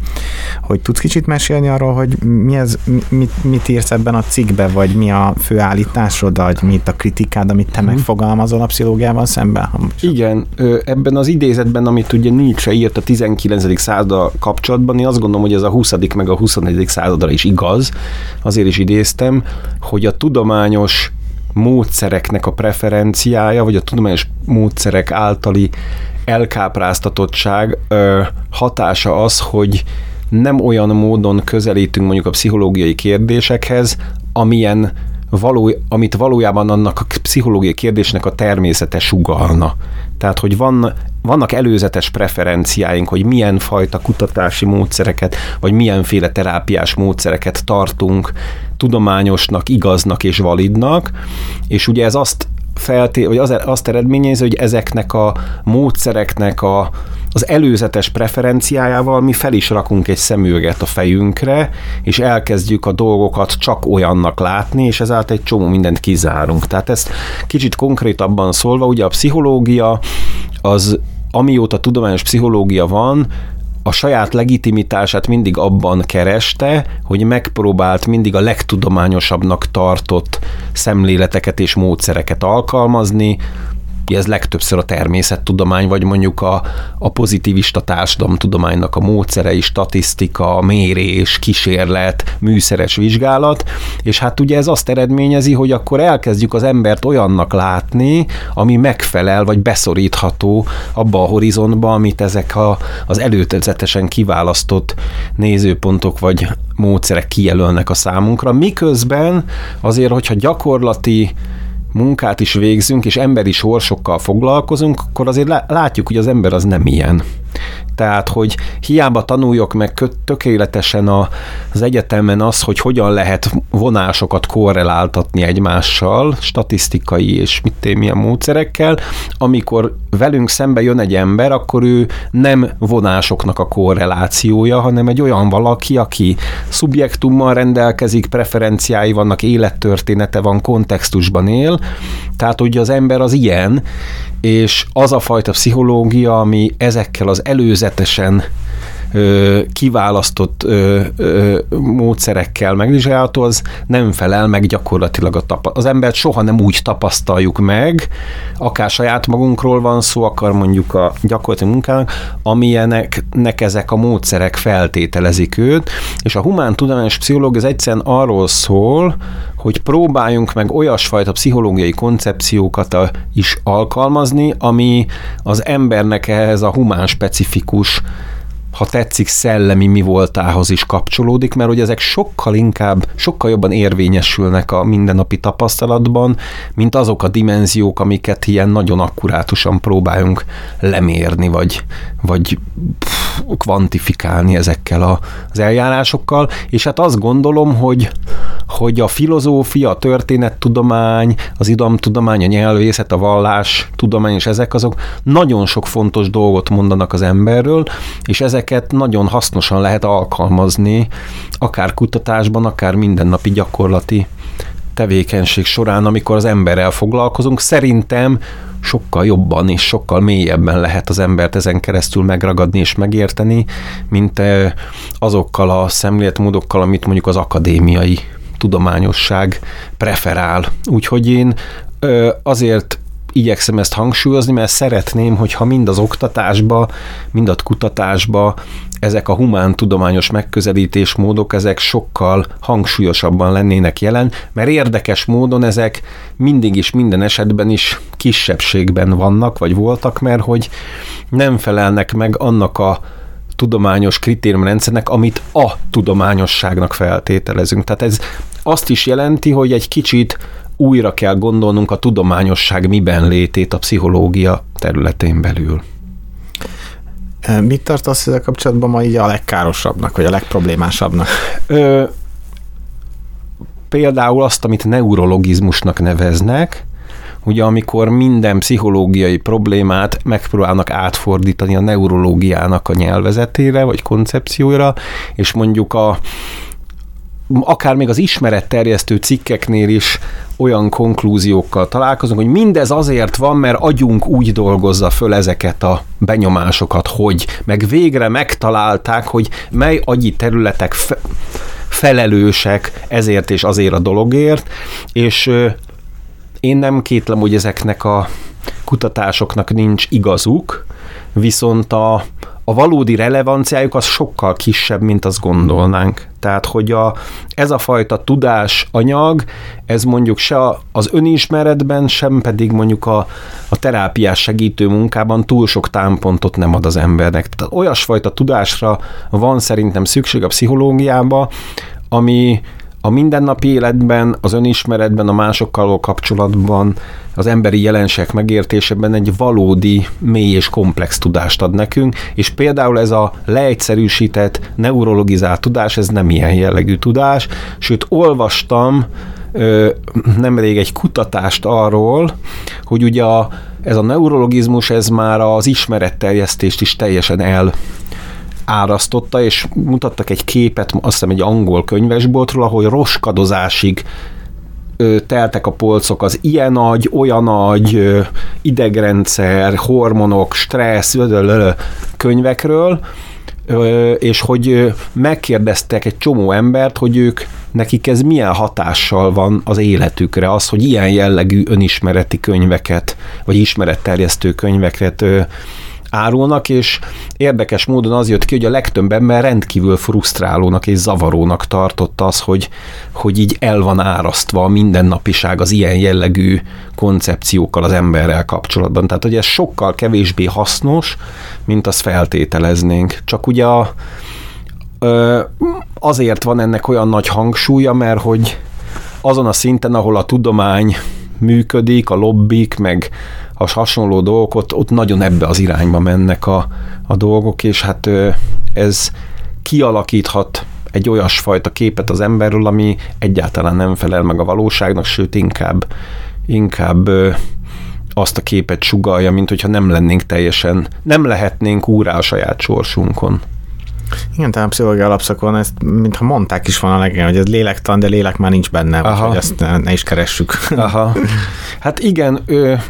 Hogy tudsz kicsit mesélni arról, hogy mi ez, mit, mit írsz ebben a cikkben, vagy mi a fő állításod, vagy mit a kritikád, amit te megfogalmazol a pszichológiával szemben? Igen, ebben az idézetben, amit ugye Nietzsche írt a tizenkilencedik százada kapcsolatban, én azt gondolom, hogy ez a huszadik meg a huszonegyedik századra is igaz, azért is idéztem, hogy a tudományos módszereknek a preferenciája, vagy a tudományos módszerek általi elkápráztatottság ö, hatása az, hogy nem olyan módon közelítünk mondjuk a pszichológiai kérdésekhez, amilyen való, amit valójában annak a pszichológiai kérdésnek a természete sugallna. Tehát, hogy van, vannak előzetes preferenciáink, hogy milyen fajta kutatási módszereket, vagy milyenféle terápiás módszereket tartunk tudományosnak, igaznak és validnak, és ugye ez azt felté- vagy az, azt eredményezi, hogy ezeknek a módszereknek a, az előzetes preferenciájával mi fel is rakunk egy szemüveget a fejünkre, és elkezdjük a dolgokat csak olyannak látni, és ezáltal egy csomó mindent kizárunk. Tehát ezt kicsit konkrétabban szólva, ugye a pszichológia az, amióta tudományos pszichológia van, a saját legitimitását mindig abban kereste, hogy megpróbált mindig a legtudományosabbnak tartott szemléleteket és módszereket alkalmazni. Ez legtöbbször a természettudomány, vagy mondjuk a, a pozitivista társadalomtudománynak a módszerei, statisztika, mérés, kísérlet, műszeres vizsgálat, és hát ugye ez azt eredményezi, hogy akkor elkezdjük az embert olyannak látni, ami megfelel, vagy beszorítható abba a horizontba, amit ezek a, az előzetesen kiválasztott nézőpontok, vagy módszerek kijelölnek a számunkra, miközben azért, hogyha gyakorlati munkát is végzünk, és emberi sorsokkal foglalkozunk, akkor azért látjuk, hogy az ember az nem ilyen. Tehát, hogy hiába tanuljak meg tökéletesen az egyetemen az, hogy hogyan lehet vonásokat korreláltatni egymással, statisztikai és mit én, milyen módszerekkel, amikor velünk szembe jön egy ember, akkor ő nem vonásoknak a korrelációja, hanem egy olyan valaki, aki szubjektummal rendelkezik, preferenciái vannak, élettörténete van, kontextusban él, tehát ugye az ember az ilyen, és az a fajta pszichológia, ami ezekkel az előzetesen ö, kiválasztott ö, ö, módszerekkel megvizsgálható, az nem felel meg gyakorlatilag a tapa- az embert soha nem úgy tapasztaljuk meg, akár saját magunkról van szó, akár mondjuk a gyakorlati munkának, amilyeneknek ezek a módszerek feltételezik őt, és a humántudományos pszichológia az egyszerűen arról szól, hogy próbáljunk meg olyasfajta pszichológiai koncepciókat is alkalmazni, ami az embernek ehhez a humán specifikus, ha tetszik, szellemi mi voltához is kapcsolódik, mert hogy ezek sokkal inkább, sokkal jobban érvényesülnek a mindennapi tapasztalatban, mint azok a dimenziók, amiket ilyen nagyon akkurátusan próbáljunk lemérni, vagy, vagy pff, kvantifikálni ezekkel a, az eljárásokkal, és hát azt gondolom, hogy, hogy a filozófia, a történettudomány, az idomtudomány, a nyelvészet, a vallás tudomány, és ezek azok nagyon sok fontos dolgot mondanak az emberről, és ezek nagyon hasznosan lehet alkalmazni, akár kutatásban, akár mindennapi gyakorlati tevékenység során, amikor az emberrel foglalkozunk. Szerintem sokkal jobban és sokkal mélyebben lehet az embert ezen keresztül megragadni és megérteni, mint azokkal a szemléletmódokkal, amit mondjuk az akadémiai tudományosság preferál. Úgyhogy én azért igyekszem ezt hangsúlyozni, mert szeretném, hogyha mind az oktatásba, mind a kutatásba ezek a humántudományos megközelítésmódok, ezek sokkal hangsúlyosabban lennének jelen, mert érdekes módon ezek mindig is minden esetben is kisebbségben vannak, vagy voltak, mert hogy nem felelnek meg annak a tudományos kritériumrendszernek, amit a tudományosságnak feltételezünk. Tehát ez azt is jelenti, hogy egy kicsit újra kell gondolnunk a tudományosság miben létét a pszichológia területén belül. Mit tartasz ezzel kapcsolatban ma így a legkárosabbnak, vagy a legproblémásabbnak? Ö, például azt, amit neurologizmusnak neveznek, ugye amikor minden pszichológiai problémát megpróbálnak átfordítani a neurológiának a nyelvezetére, vagy koncepcióra, és mondjuk a akár még az ismeretterjesztő cikkeknél is olyan konklúziókkal találkozunk, hogy mindez azért van, mert agyunk úgy dolgozza föl ezeket a benyomásokat, hogy meg végre megtalálták, hogy mely agyi területek fe- felelősek ezért és azért a dologért, és euh, én nem kétlem, hogy ezeknek a kutatásoknak nincs igazuk, viszont a a valódi relevanciájuk az sokkal kisebb, mint azt gondolnánk. Tehát, hogy a, ez a fajta tudásanyag, ez mondjuk se az önismeretben, sem pedig mondjuk a, a terápiás segítő munkában túl sok támpontot nem ad az embernek. Tehát olyasfajta tudásra van szerintem szükség a pszichológiába, ami a mindennapi életben, az önismeretben, a másokkal való kapcsolatban, az emberi jelenségek megértésében egy valódi, mély és komplex tudást ad nekünk, és például ez a leegyszerűsített, neurologizált tudás, ez nem ilyen jellegű tudás, sőt, olvastam ö, nemrég egy kutatást arról, hogy ugye a, ez a neurologizmus, ez már az ismeretterjesztést is teljesen el árasztotta, és mutattak egy képet, azt hiszem egy angol könyvesboltról, ahol roskadozásig ö, teltek a polcok az ilyen agy, olyan agy, ö, idegrendszer, hormonok, stressz, ö, ö, ö, könyvekről, és hogy megkérdeztek egy csomó embert, hogy ők, nekik ez milyen hatással van az életükre, az, hogy ilyen jellegű önismereti könyveket, vagy ismeretterjesztő könyveket árulnak, és érdekes módon az jött ki, hogy a legtöbb ember rendkívül frusztrálónak és zavarónak tartotta az, hogy, hogy így el van árasztva a mindennapiság az ilyen jellegű koncepciókkal az emberrel kapcsolatban. Tehát, hogy ez sokkal kevésbé hasznos, mint azt feltételeznénk. Csak ugye a, azért van ennek olyan nagy hangsúlya, mert hogy azon a szinten, ahol a tudomány működik, a lobbik, meg a hasonló dolgok, ott, ott nagyon ebbe az irányba mennek a, a dolgok, és hát ez kialakíthat egy olyasfajta képet az emberről, ami egyáltalán nem felel meg a valóságnak, sőt inkább, inkább azt a képet sugallja, mint hogyha nem lennénk teljesen, nem lehetnénk úrrá a saját sorsunkon. Igen, tehát a pszichológia alapszakon ezt, mintha mondták is van a legjobb, hogy ez lélektan, de lélek már nincs benne, úgyhogy ezt ne, ne is keressük. Aha. Hát igen,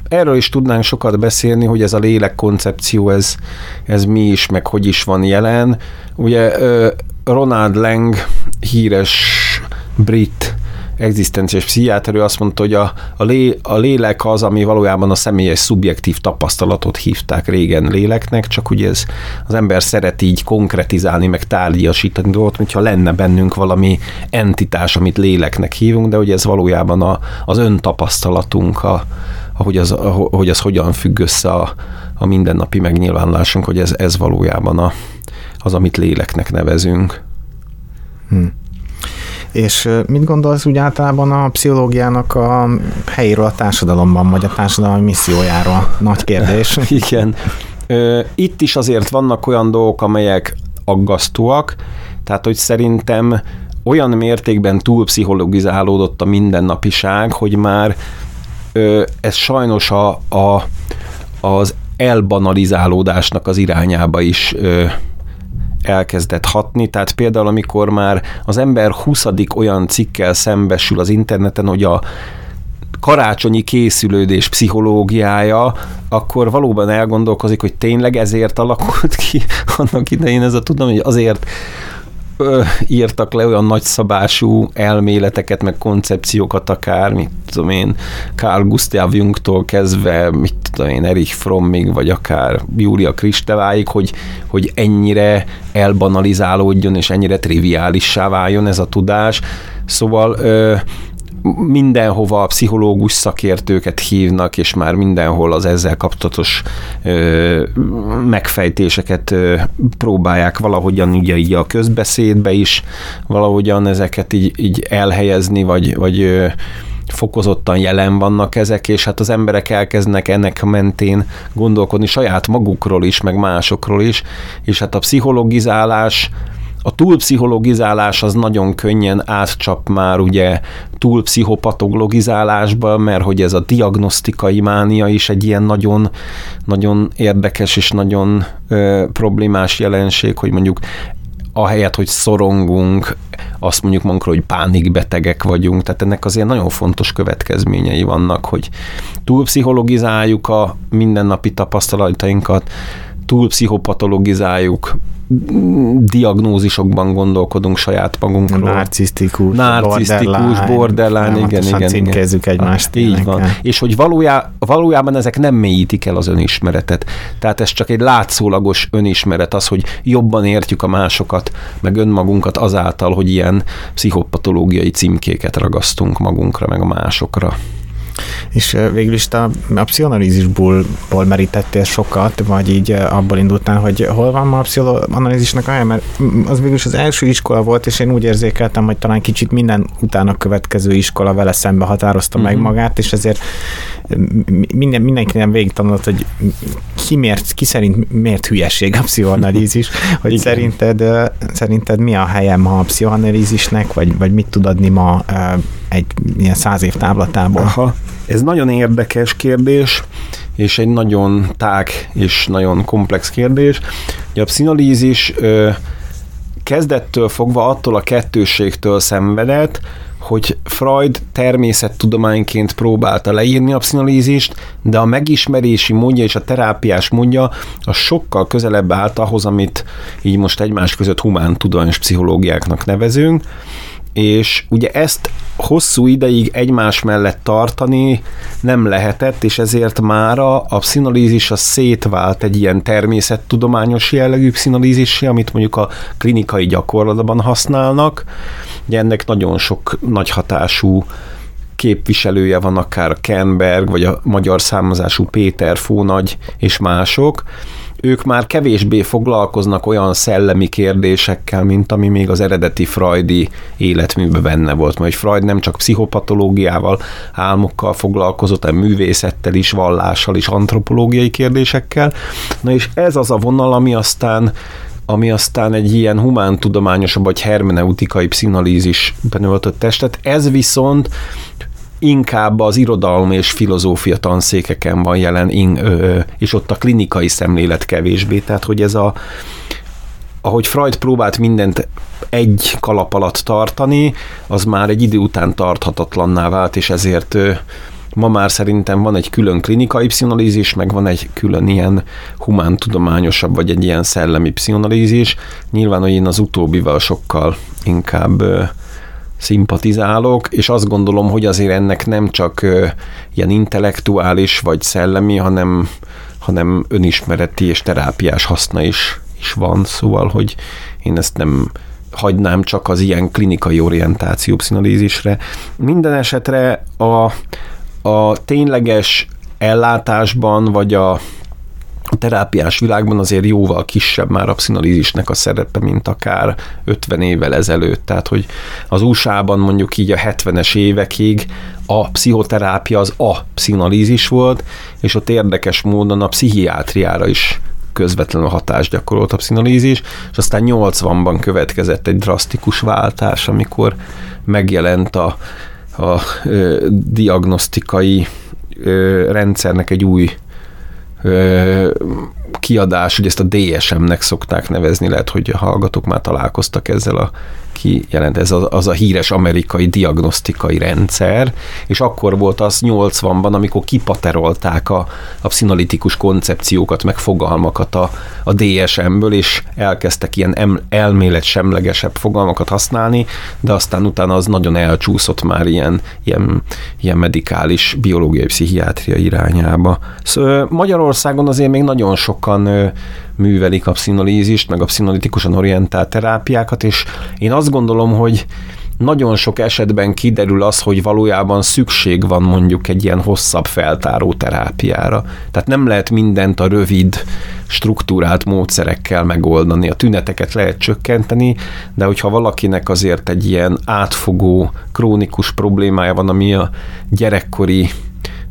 erről is tudnánk sokat beszélni, hogy ez a lélek koncepció, ez, ez mi is, meg hogy is van jelen. Ugye Ronald Lang, híres brit egzisztenciális pszichiáter, azt mondta, hogy a, a, lé, a lélek az, ami valójában a személyes szubjektív tapasztalatot hívták régen léleknek, csak ugye ez, az ember szeret így konkretizálni, meg tárgyasítani dolgot, mintha lenne bennünk valami entitás, amit léleknek hívunk, de ugye ez valójában a, az öntapasztalatunk, a, ahogy az, ahogy az hogyan függ össze a, a mindennapi megnyilvánulásunk, hogy ez, ez valójában a, az, amit léleknek nevezünk. Hm. És mit gondolsz úgy általában a pszichológiának a helyéről a társadalomban, vagy a társadalmi missziójáról? Nagy kérdés. Igen. Itt is azért vannak olyan dolgok, amelyek aggasztóak, tehát hogy szerintem olyan mértékben túlpszichologizálódott a mindennapiság, hogy már ez sajnos a, a, az elbanalizálódásnak az irányába is elkezdett hatni, tehát például amikor már az ember huszadik olyan cikkel szembesül az interneten, hogy a karácsonyi készülődés pszichológiája, akkor valóban elgondolkozik, hogy tényleg ezért alakult ki annak idején ez a tudom, hogy azért ö, írtak le olyan nagyszabású elméleteket, meg koncepciókat akár, mit tudom én, Carl Gustav Jungtól kezdve, mit tudom én, Erich Frommig, vagy akár Júlia Kristeváig, hogy, hogy ennyire elbanalizálódjon, és ennyire triviálissá váljon ez a tudás. Szóval ö, mindenhova a pszichológus szakértőket hívnak, és már mindenhol az ezzel kapcsolatos ö, megfejtéseket ö, próbálják valahogyan ugye így a közbeszédbe is, valahogyan ezeket így, így elhelyezni, vagy, vagy ö, fokozottan jelen vannak ezek, és hát az emberek elkezdenek ennek mentén gondolkodni saját magukról is, meg másokról is, és hát a pszichologizálás, a túlpszichologizálás az nagyon könnyen átcsap már ugye túlpszichopatologizálásba, mert hogy ez a diagnosztikai mánia is egy ilyen nagyon, nagyon érdekes és nagyon ö, problémás jelenség, hogy mondjuk ahelyett, hogy szorongunk, azt mondjuk magunkról, hogy pánikbetegek vagyunk, tehát ennek azért nagyon fontos következményei vannak, hogy túlpszichologizáljuk a mindennapi tapasztalatainkat, túlpszichopatologizáljuk, diagnózisokban gondolkodunk saját magunkról. Narcisztikus, narcisztikus borderline, igen, igen. Címkezzük egymást. Így van. És hogy valójá, valójában ezek nem mélyítik el az önismeretet. Tehát ez csak egy látszólagos önismeret, az, hogy jobban értjük a másokat, meg önmagunkat azáltal, hogy ilyen pszichopatológiai címkéket ragasztunk magunkra, meg a másokra. És végül is a, a pszichoanalízisból merítettél sokat, vagy így abból indultál, hogy hol van ma a pszichoanalízisnek a helye, mert az végül is az első iskola volt, és én úgy érzékeltem, hogy talán kicsit minden utána következő iskola vele szembe határozta mm-hmm. meg magát, és ezért minden, mindenkinek végig tanult, hogy ki, miért, ki szerint miért hülyeség a pszichoanalízis, hogy szerinted, szerinted mi a helye ma a pszichoanalízisnek, vagy, vagy mit tud adni ma egy ilyen száz év táblatából? Aha. Ez nagyon érdekes kérdés, és egy nagyon tág és nagyon komplex kérdés. Ugye a pszichoanalízis kezdettől fogva attól a kettőségtől szenvedett, hogy Freud természettudományként próbálta leírni a pszichanalízist, de a megismerési módja és a terápiás módja az sokkal közelebb állt ahhoz, amit így most egymás között humántudományos pszichológiáknak nevezünk, és ugye ezt hosszú ideig egymás mellett tartani nem lehetett, és ezért mára a pszichanalízis az szétvált egy ilyen természettudományos jellegű pszichanalízissé, amit mondjuk a klinikai gyakorlatban használnak. Ugye ennek nagyon sok nagy hatású képviselője van, akár a Kernberg, vagy a magyar származású Péter Fónagy és mások. Ők már kevésbé foglalkoznak olyan szellemi kérdésekkel, mint ami még az eredeti freudi életműben benne volt. Mert Freud nem csak pszichopatológiával, álmokkal foglalkozott, hanem művészettel is, vallással is, antropológiai kérdésekkel. Na és ez az a vonal, ami aztán, ami aztán egy ilyen humántudományosabb vagy hermeneutikai pszichanalízisben öltött testet. Ez viszont inkább az irodalom és filozófia tanszékeken van jelen, és ott a klinikai szemlélet kevésbé. Tehát, hogy ez a, ahogy Freud próbált mindent egy kalap alatt tartani, az már egy idő után tarthatatlanná vált, és ezért ma már szerintem van egy külön klinikai pszichonalízis, meg van egy külön ilyen humántudományosabb, vagy egy ilyen szellemi pszichonalízis. Nyilván, hogy én az utóbbival sokkal inkább szimpatizálok, és azt gondolom, hogy azért ennek nem csak ö, ilyen intellektuális vagy szellemi, hanem, hanem önismereti és terápiás haszna is, is van, szóval, hogy én ezt nem hagynám csak az ilyen klinikai orientáció pszichanalízisre. Minden esetre a, a tényleges ellátásban, vagy a A terápiás világban azért jóval kisebb már a pszichanalízisnek a szerepe, mint akár ötven évvel ezelőtt. Tehát, hogy az u es á-ban mondjuk így a hetvenes évekig a pszichoterápia az a pszichanalízis volt, és ott érdekes módon a pszichiátriára is közvetlenül hatást gyakorolt a pszichanalízis, és aztán nyolcvanban következett egy drasztikus váltás, amikor megjelent a, a, a diagnosztikai rendszernek egy új kiadás, hogy ezt a dé es em-nek szokták nevezni, lehet, hogy a hallgatók már találkoztak ezzel a kijelent, ez az, az a híres amerikai diagnosztikai rendszer, és akkor volt az nyolcvanban, amikor kipaterolták a, a pszichanalitikus koncepciókat, meg fogalmakat a, a dé es em-ből, és elkezdtek ilyen em, elméletsemlegesebb fogalmakat használni, de aztán utána az nagyon elcsúszott már ilyen, ilyen, ilyen medikális, biológiai, pszichiátria irányába. Szóval Magyarországon azért még nagyon sokan művelik a pszichanalízist, meg a pszichonalitikusan orientált terápiákat, és én azt gondolom, hogy nagyon sok esetben kiderül az, hogy valójában szükség van mondjuk egy ilyen hosszabb feltáró terápiára. Tehát nem lehet mindent a rövid, struktúrált módszerekkel megoldani. A tüneteket lehet csökkenteni, de hogyha valakinek azért egy ilyen átfogó, krónikus problémája van, ami a gyerekkori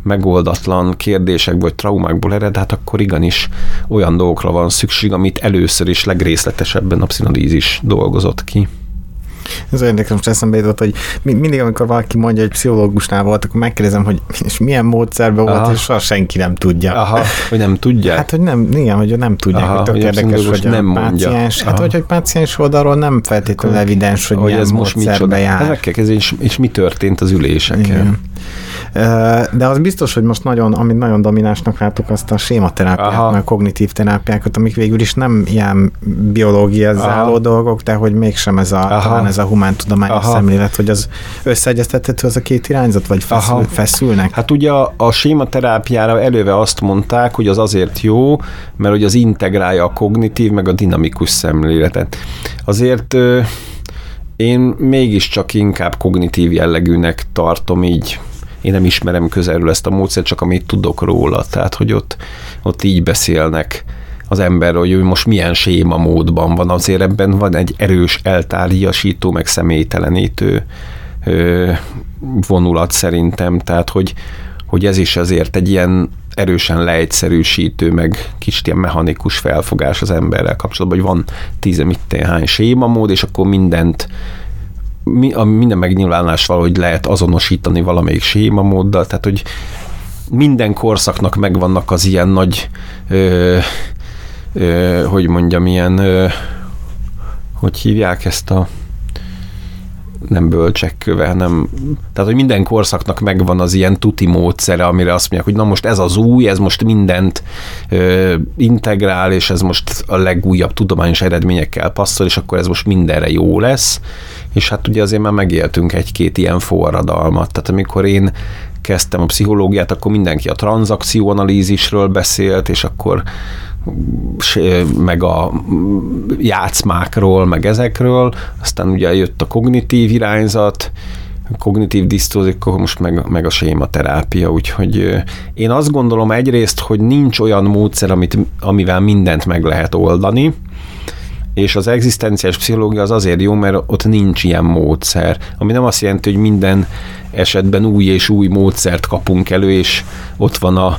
megoldatlan kérdések vagy traumákból ered, hát akkor igenis olyan dolgokra van szükség, amit először is legrészletesebben a pszichanalízis dolgozott ki. Ez érdekes, most eszembe jutott, hogy mindig, amikor valaki mondja, hogy pszichológusnál volt, akkor megkérdezem, hogy és milyen módszerben volt, aha, és soha senki nem tudja. Aha, hogy nem tudják. Hát, hogy nem, igen, hogy nem tudják, aha, hogy tök érdekes, hogy nem a páciens, hát, hogy a páciens oldalról nem feltétlenül akkor evidens, hogy, hogy milyen ez módszerbe jár. Ezekkel, ez és, és mi történt az üléseken. De az biztos, hogy most nagyon, amit nagyon dominánsnak láttuk, azt a sématerápiát, meg a kognitív terápiákat, amik végül is nem ilyen biológia záló dolgok, de hogy mégsem ez a, talán ez a humántudományos szemlélet, hogy az összeegyeztethető az a két irányzat, vagy feszül, feszülnek? Hát ugye a, a sématerápiára előve azt mondták, hogy az azért jó, mert hogy az integrálja a kognitív, meg a dinamikus szemléletet. Azért én mégiscsak inkább kognitív jellegűnek tartom így. Én nem ismerem közelről ezt a módszert, csak amit tudok róla. Tehát, hogy ott, ott így beszélnek az emberről, hogy ő most milyen séma módban van. Azért ebben van egy erős eltárgyasító, meg személytelenítő vonulat szerintem. Tehát, hogy, hogy ez is azért egy ilyen erősen leegyszerűsítő, meg kicsit ilyen mechanikus felfogás az emberrel kapcsolatban, hogy van tizenhány séma mód, és akkor mindent Mi, a minden megnyilvánulás valahogy lehet azonosítani valamelyik sémamóddal, tehát hogy minden korszaknak megvannak az ilyen nagy, ö, ö, hogy mondjam, ilyen, ö, hogy hívják ezt a nem bölcsekköve, hanem, tehát hogy minden korszaknak megvan az ilyen tuti módszere, amire azt mondják, hogy na most ez az új, ez most mindent ö, integrál, és ez most a legújabb tudományos eredményekkel passzol, és akkor ez most mindenre jó lesz, és hát ugye azért már megéltünk egy-két ilyen forradalmat, tehát amikor én kezdtem a pszichológiát, akkor mindenki a tranzakcióanalízisről beszélt, és akkor meg a játszmákról, meg ezekről, aztán ugye jött a kognitív irányzat, kognitív disztózik, most meg, meg a sématerápia, úgyhogy én azt gondolom egyrészt, hogy nincs olyan módszer, amit, amivel mindent meg lehet oldani, és az egzisztenciális pszichológia az azért jó, mert ott nincs ilyen módszer, ami nem azt jelenti, hogy minden esetben új és új módszert kapunk elő, és ott van a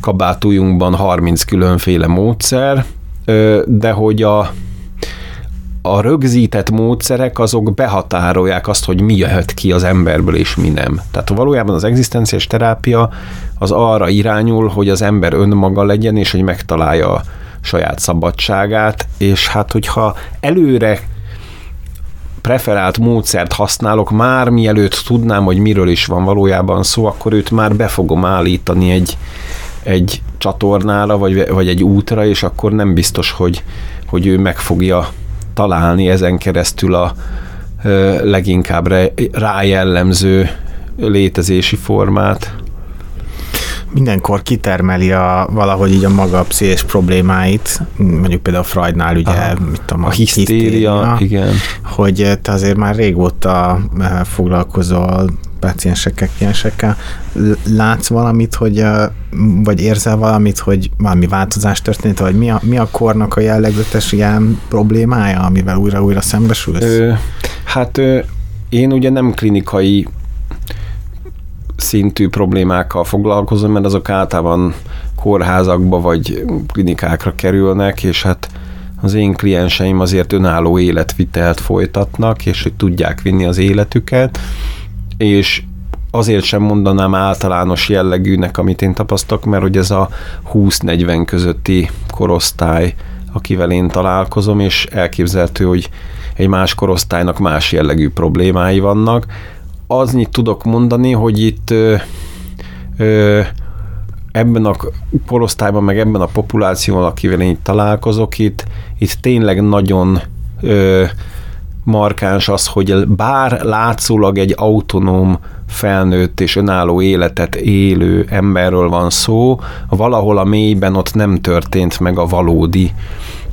kabátujunkban harminc különféle módszer, de hogy a, a rögzített módszerek azok behatárolják azt, hogy mi jöhet ki az emberből és mi nem. Tehát valójában az egzisztenciális terápia az arra irányul, hogy az ember önmaga legyen, és hogy megtalálja a saját szabadságát, és hát hogyha előre preferált módszert használok, már mielőtt tudnám, hogy miről is van valójában szó, akkor őt már be fogom állítani egy, egy csatornára, vagy, vagy egy útra, és akkor nem biztos, hogy, hogy ő meg fogja találni ezen keresztül a ö, leginkább rájellemző létezési formát. Mindenkor kitermeli a, valahogy így a maga pszichés problémáit, mondjuk például Freudnál ugye, a, mit tudom, a, a hisztéria, hisztéria igen. Hogy te azért már régóta foglalkozol páciensekkel, kliensekkel, látsz valamit, hogy, vagy érzel valamit, hogy valami változás történt, vagy mi a, mi a kornak a jellegzetes ilyen problémája, amivel újra-újra szembesülsz? Ö, hát ö, én ugye nem klinikai szintű problémákkal foglalkozom, mert azok általában kórházakba vagy klinikákra kerülnek, és hát az én klienseim azért önálló életvitelt folytatnak, és hogy tudják vinni az életüket, és azért sem mondanám általános jellegűnek, amit én tapasztalok, mert hogy ez a húsz-negyven közötti korosztály, akivel én találkozom, és elképzelhető, hogy egy más korosztálynak más jellegű problémái vannak. Aznit tudok mondani, hogy itt ö, ö, ebben a korosztályban, meg ebben a populációval, akivel én itt találkozok, itt, itt tényleg nagyon ö, markáns az, hogy bár látszólag egy autonóm felnőtt és önálló életet élő emberről van szó, valahol a mélyben ott nem történt meg a valódi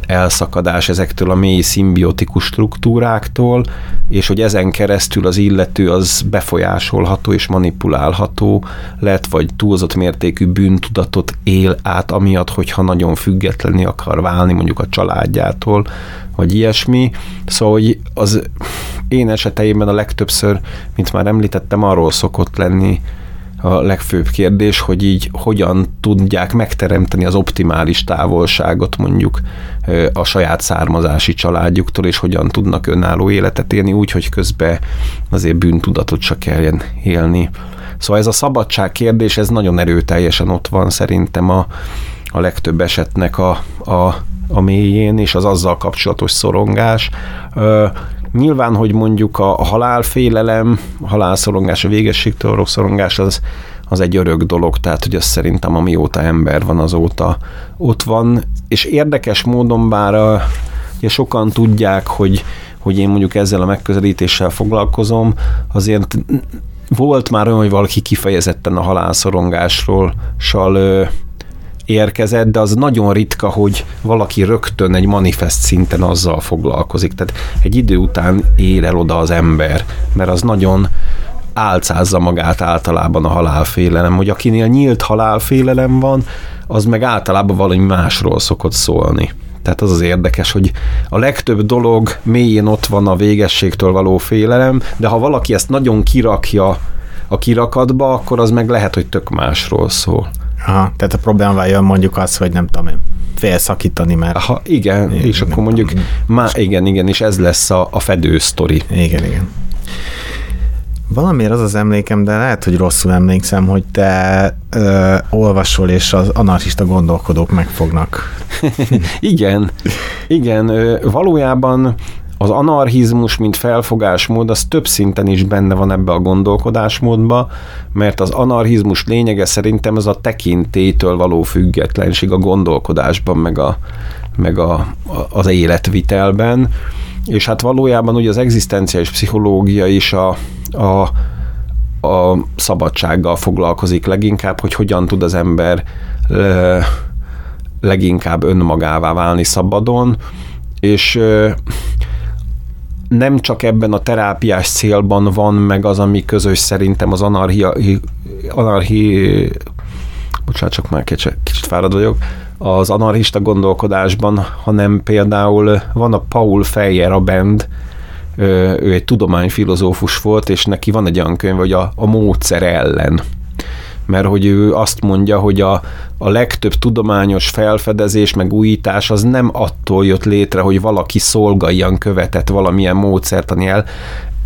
elszakadás ezektől a mély szimbiotikus struktúráktól, és hogy ezen keresztül az illető az befolyásolható és manipulálható lett, vagy túlzott mértékű bűntudatot él át, amiatt, hogyha nagyon függetlenni akar válni mondjuk a családjától, vagy ilyesmi. Szóval hogy az én eseteimben a legtöbbször, mint már említettem, arról szokott lenni a legfőbb kérdés, hogy így hogyan tudják megteremteni az optimális távolságot mondjuk a saját származási családjuktól, és hogyan tudnak önálló életet élni úgy, hogy közben azért bűntudatot se kelljen élni. Szóval ez a szabadság kérdés, ez nagyon erőteljesen ott van szerintem a, a legtöbb esetnek a, a, a mélyén, és az azzal kapcsolatos szorongás. Nyilván, hogy mondjuk a halálfélelem, a halálszorongás, a végességtől való szorongás az, az egy örök dolog, tehát hogy az szerintem amióta ember van, azóta ott van, és érdekes módon bár a, ugye sokan tudják, hogy, hogy én mondjuk ezzel a megközelítéssel foglalkozom, azért volt már olyan, hogy valaki kifejezetten a halálszorongásról sal érkezett, de az nagyon ritka, hogy valaki rögtön egy manifest szinten azzal foglalkozik. Tehát egy idő után ér el oda az ember, mert az nagyon álcázza magát általában a halálfélelem, hogy akinél nyílt halálfélelem van, az meg általában valami másról szokott szólni. Tehát az az érdekes, hogy a legtöbb dolog mélyén ott van a végességtől való félelem, de ha valaki ezt nagyon kirakja a kirakatba, akkor az meg lehet, hogy tök másról szól. Aha, tehát a problémával jön mondjuk az, hogy nem tudom én, félszakítani már. Aha, igen, igen, és akkor mondjuk, má, igen, igen, és ez lesz a, a fedő sztori. Igen, igen. Valamiért az az emlékem, de lehet, hogy rosszul emlékszem, hogy te ö, olvasol, és az anarchista gondolkodók megfognak. igen, igen, valójában az anarchizmus, mint felfogásmód, az több szinten is benne van ebbe a gondolkodásmódba, mert az anarchizmus lényege szerintem az a tekintélytől való függetlenség a gondolkodásban, meg, a, meg a, az életvitelben. És hát valójában ugye az egzisztenciális pszichológia is a, a, a szabadsággal foglalkozik leginkább, hogy hogyan tud az ember leginkább önmagává válni szabadon, és nem csak ebben a terápiás célban van meg az, ami közös szerintem az anarchia, anarchi, bocsánat, csak már kicsit, kicsit fárad vagyok, az anarchista gondolkodásban, hanem például van a Paul Feyer, a Band, ő egy tudományfilozófus volt, és neki van egy olyan könyv, hogy a, a módszer ellen. Mert hogy ő azt mondja, hogy a, a legtöbb tudományos felfedezés, meg újítás az nem attól jött létre, hogy valaki szolgaian követett valamilyen módszertani el,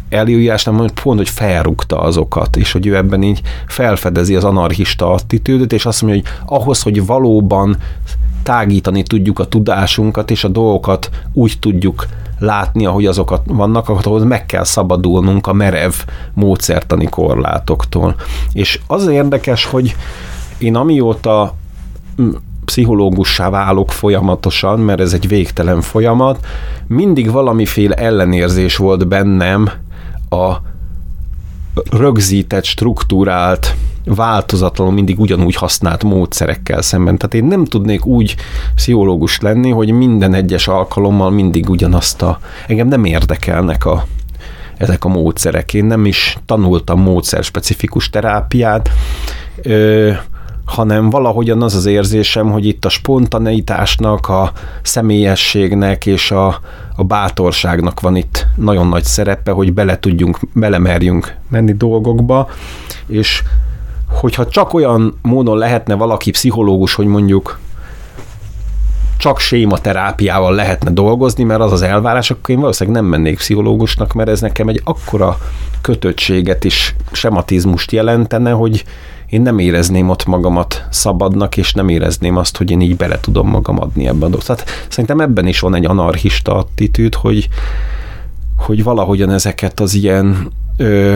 eljöjjásnál, hogy pont, hogy felrúgta azokat, és hogy ő ebben így felfedezi az anarchista attitűdöt, és azt mondja, hogy ahhoz, hogy valóban tágítani tudjuk a tudásunkat, és a dolgokat úgy tudjuk látni, ahogy azokat vannak, ahhoz meg kell szabadulnunk a merev módszertani korlátoktól. És az érdekes, hogy én amióta pszichológussá válok folyamatosan, mert ez egy végtelen folyamat, mindig valamiféle ellenérzés volt bennem a rögzített, struktúrált, változatlanul mindig ugyanúgy használt módszerekkel szemben. Tehát én nem tudnék úgy pszichológus lenni, hogy minden egyes alkalommal mindig ugyanazt a... Engem nem érdekelnek a, ezek a módszerek. Én nem is tanultam módszerspecifikus terápiát, ö, hanem valahogyan az az érzésem, hogy itt a spontaneitásnak, a személyességnek és a, a bátorságnak van itt nagyon nagy szerepe, hogy bele tudjunk, belemerjünk menni dolgokba, és hogyha csak olyan módon lehetne valaki pszichológus, hogy mondjuk csak sématerápiával lehetne dolgozni, mert az az elvárás, akkor én valószínűleg nem mennék pszichológusnak, mert ez nekem egy akkora kötöttséget és sematizmust jelentene, hogy én nem érezném ott magamat szabadnak, és nem érezném azt, hogy én így bele tudom magam adni ebben a dolgot. Tehát szerintem ebben is van egy anarchista attitűd, hogy, hogy valahogyan ezeket az ilyen ö,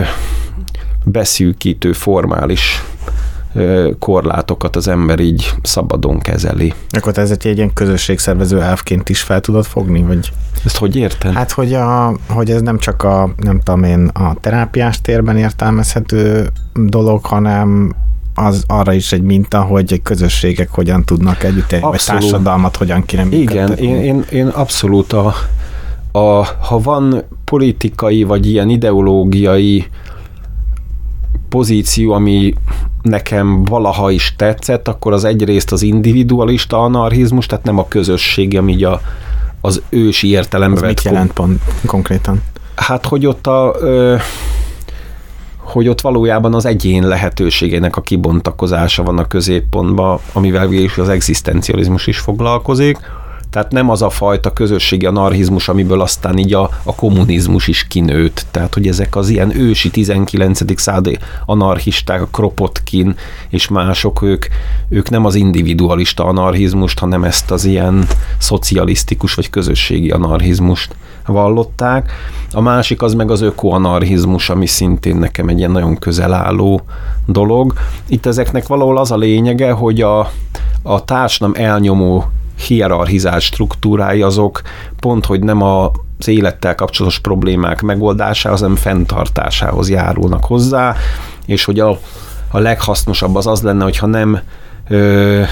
beszűkítő, formális ö, korlátokat az ember így szabadon kezeli. Akkor te ez egy ilyen közösségszervező elvként is fel tudod fogni? Vagy? Ezt hogy érted? Hát, hogy, a, hogy ez nem csak a, nem tudom én, a terápiás térben értelmezhető dolog, hanem az arra is egy minta, hogy egy közösségek hogyan tudnak együtt, vagy társadalmat hogyan kéne működtetni. Igen, én, én, én abszolút a, a, ha van politikai, vagy ilyen ideológiai pozíció, ami nekem valaha is tetszett, akkor az egyrészt az individualista anarchizmus, tehát nem a közösség, ami így a, az ősi értelemben. Mit jelent pont konkrétan? Hát, hogy ott a... Ö, hogy ott valójában az egyén lehetőségének a kibontakozása van a középpontban, amivel végül az egzisztencializmus is foglalkozik. Tehát nem az a fajta közösségi anarchizmus, amiből aztán így a, a kommunizmus is kinőtt. Tehát, hogy ezek az ilyen ősi tizenkilencedik századi anarchisták, a Kropotkin és mások, ők, ők nem az individualista anarchizmust, hanem ezt az ilyen szocialisztikus vagy közösségi anarchizmust vallották. A másik az meg az ökoanarchizmus, ami szintén nekem egy ilyen nagyon közel álló dolog. Itt ezeknek valahol az a lényege, hogy a, a társadalom elnyomó hierarchizált struktúrái azok pont, hogy nem az élettel kapcsolatos problémák megoldásához, hanem fenntartásához járulnak hozzá, és hogy a, a leghasznosabb az az lenne, hogyha nem ö,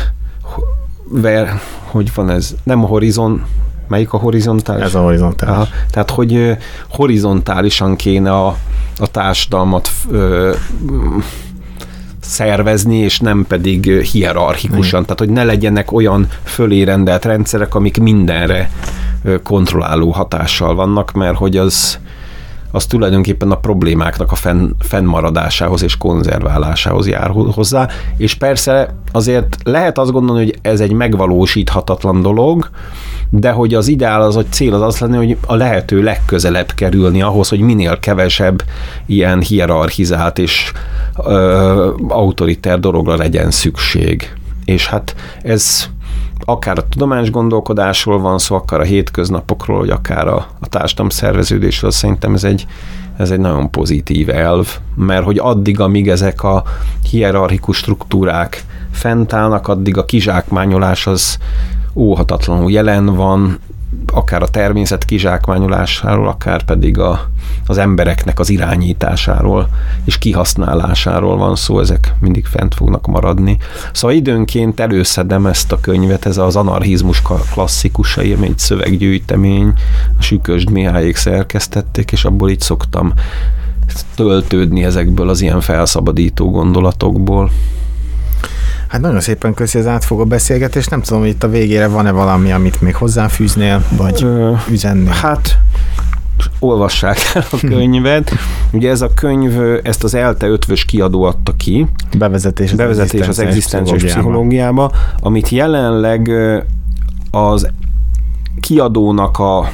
ver, hogy van ez, nem a horizon, melyik a horizontális? Ez a horizontális. Aha, tehát, hogy ö, horizontálisan kéne a, a társadalmat ö, szervezni, és nem pedig hierarchikusan. Mm. Tehát, hogy ne legyenek olyan fölé rendelt rendszerek, amik mindenre kontrolláló hatással vannak, mert hogy az, az tulajdonképpen a problémáknak a fenn, fennmaradásához és konzerválásához jár hozzá. És persze azért lehet azt gondolni, hogy ez egy megvalósíthatatlan dolog, de hogy az ideál, az a cél az az lenne, hogy a lehető legközelebb kerülni ahhoz, hogy minél kevesebb ilyen hierarchizált és ö, autoriter dologra legyen szükség. És hát ez Akár a tudományos gondolkodásról van szó, akár a hétköznapokról, vagy akár a, a társadalom szerveződésről, szerintem ez egy, ez egy nagyon pozitív elv, mert hogy addig, amíg ezek a hierarchikus struktúrák fentállnak, addig a kizsákmányolás az óhatatlanul jelen van, akár a természet kizsákmányolásáról, akár pedig a, az embereknek az irányításáról és kihasználásáról van szó, ezek mindig fent fognak maradni. Szóval időnként előszedem ezt a könyvet, ez az anarchizmus klasszikusai, ami egy szöveggyűjtemény, a Sükösd Mihályék szerkesztették, és abból így szoktam töltődni ezekből az ilyen felszabadító gondolatokból. Hát nagyon szépen köszi az átfogó beszélgetést. Nem tudom, hogy itt a végére van-e valami, amit még hozzáfűznél, vagy Ö, üzennél? Hát olvassák el a könyvet. Ugye ez a könyv, ezt az ELTE ötvös kiadó adta ki. Bevezetés az, Bevezetés az egzisztenciális pszichológiába. Amit jelenleg az kiadónak a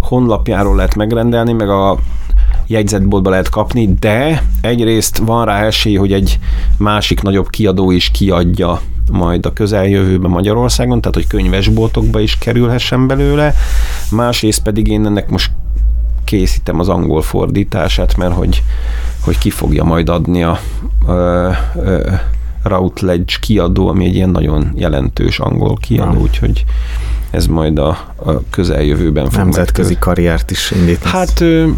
honlapjáról lehet megrendelni, meg a jegyzetboltba lehet kapni, de egyrészt van rá esély, hogy egy másik nagyobb kiadó is kiadja majd a közeljövőben Magyarországon, tehát hogy könyvesboltokba is kerülhessen belőle. Másrészt pedig én ennek most készítem az angol fordítását, mert hogy, hogy ki fogja majd adni a, a, a Routledge kiadó, ami egy ilyen nagyon jelentős angol kiadó, úgyhogy ez majd a, a közeljövőben fog. Nemzetközi meg... karriert is indítasz. Hát ö,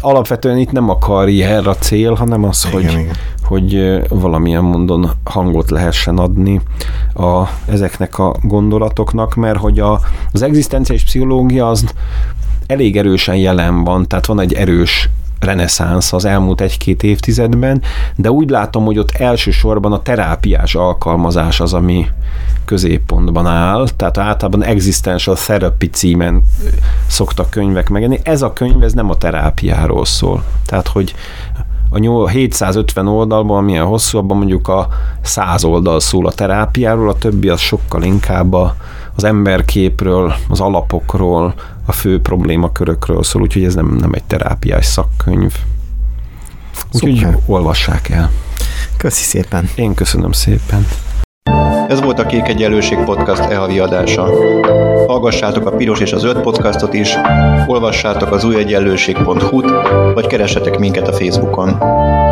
alapvetően itt nem a karrier a cél, hanem az, igen, hogy, igen. hogy valamilyen módon hangot lehessen adni a, ezeknek a gondolatoknak, mert hogy a, az egzisztenciális pszichológia az elég erősen jelen van, tehát van egy erős reneszánsz az elmúlt egy-két évtizedben, de úgy látom, hogy ott elsősorban a terápiás alkalmazás az, ami középpontban áll, tehát általában Existential Therapy címen szoktak könyvek megjelenni. Ez a könyv, ez nem a terápiáról szól. Tehát, hogy a hétszázötven oldalban, amilyen hosszú, abban mondjuk a száz oldal szól a terápiáról, a többi az sokkal inkább a, az emberképről, az alapokról, a fő problémakörökről szól, úgyhogy ez nem, nem egy terápiás szakkönyv. Úgyhogy olvassák el. Köszi szépen. Én köszönöm szépen. Ez volt a Kék Egyenlőség podcast e havi adása. Hallgassátok a Piros és a Zöld podcastot is, olvassátok az új egyenlőség pont hu-t, vagy keressetek minket a Facebookon.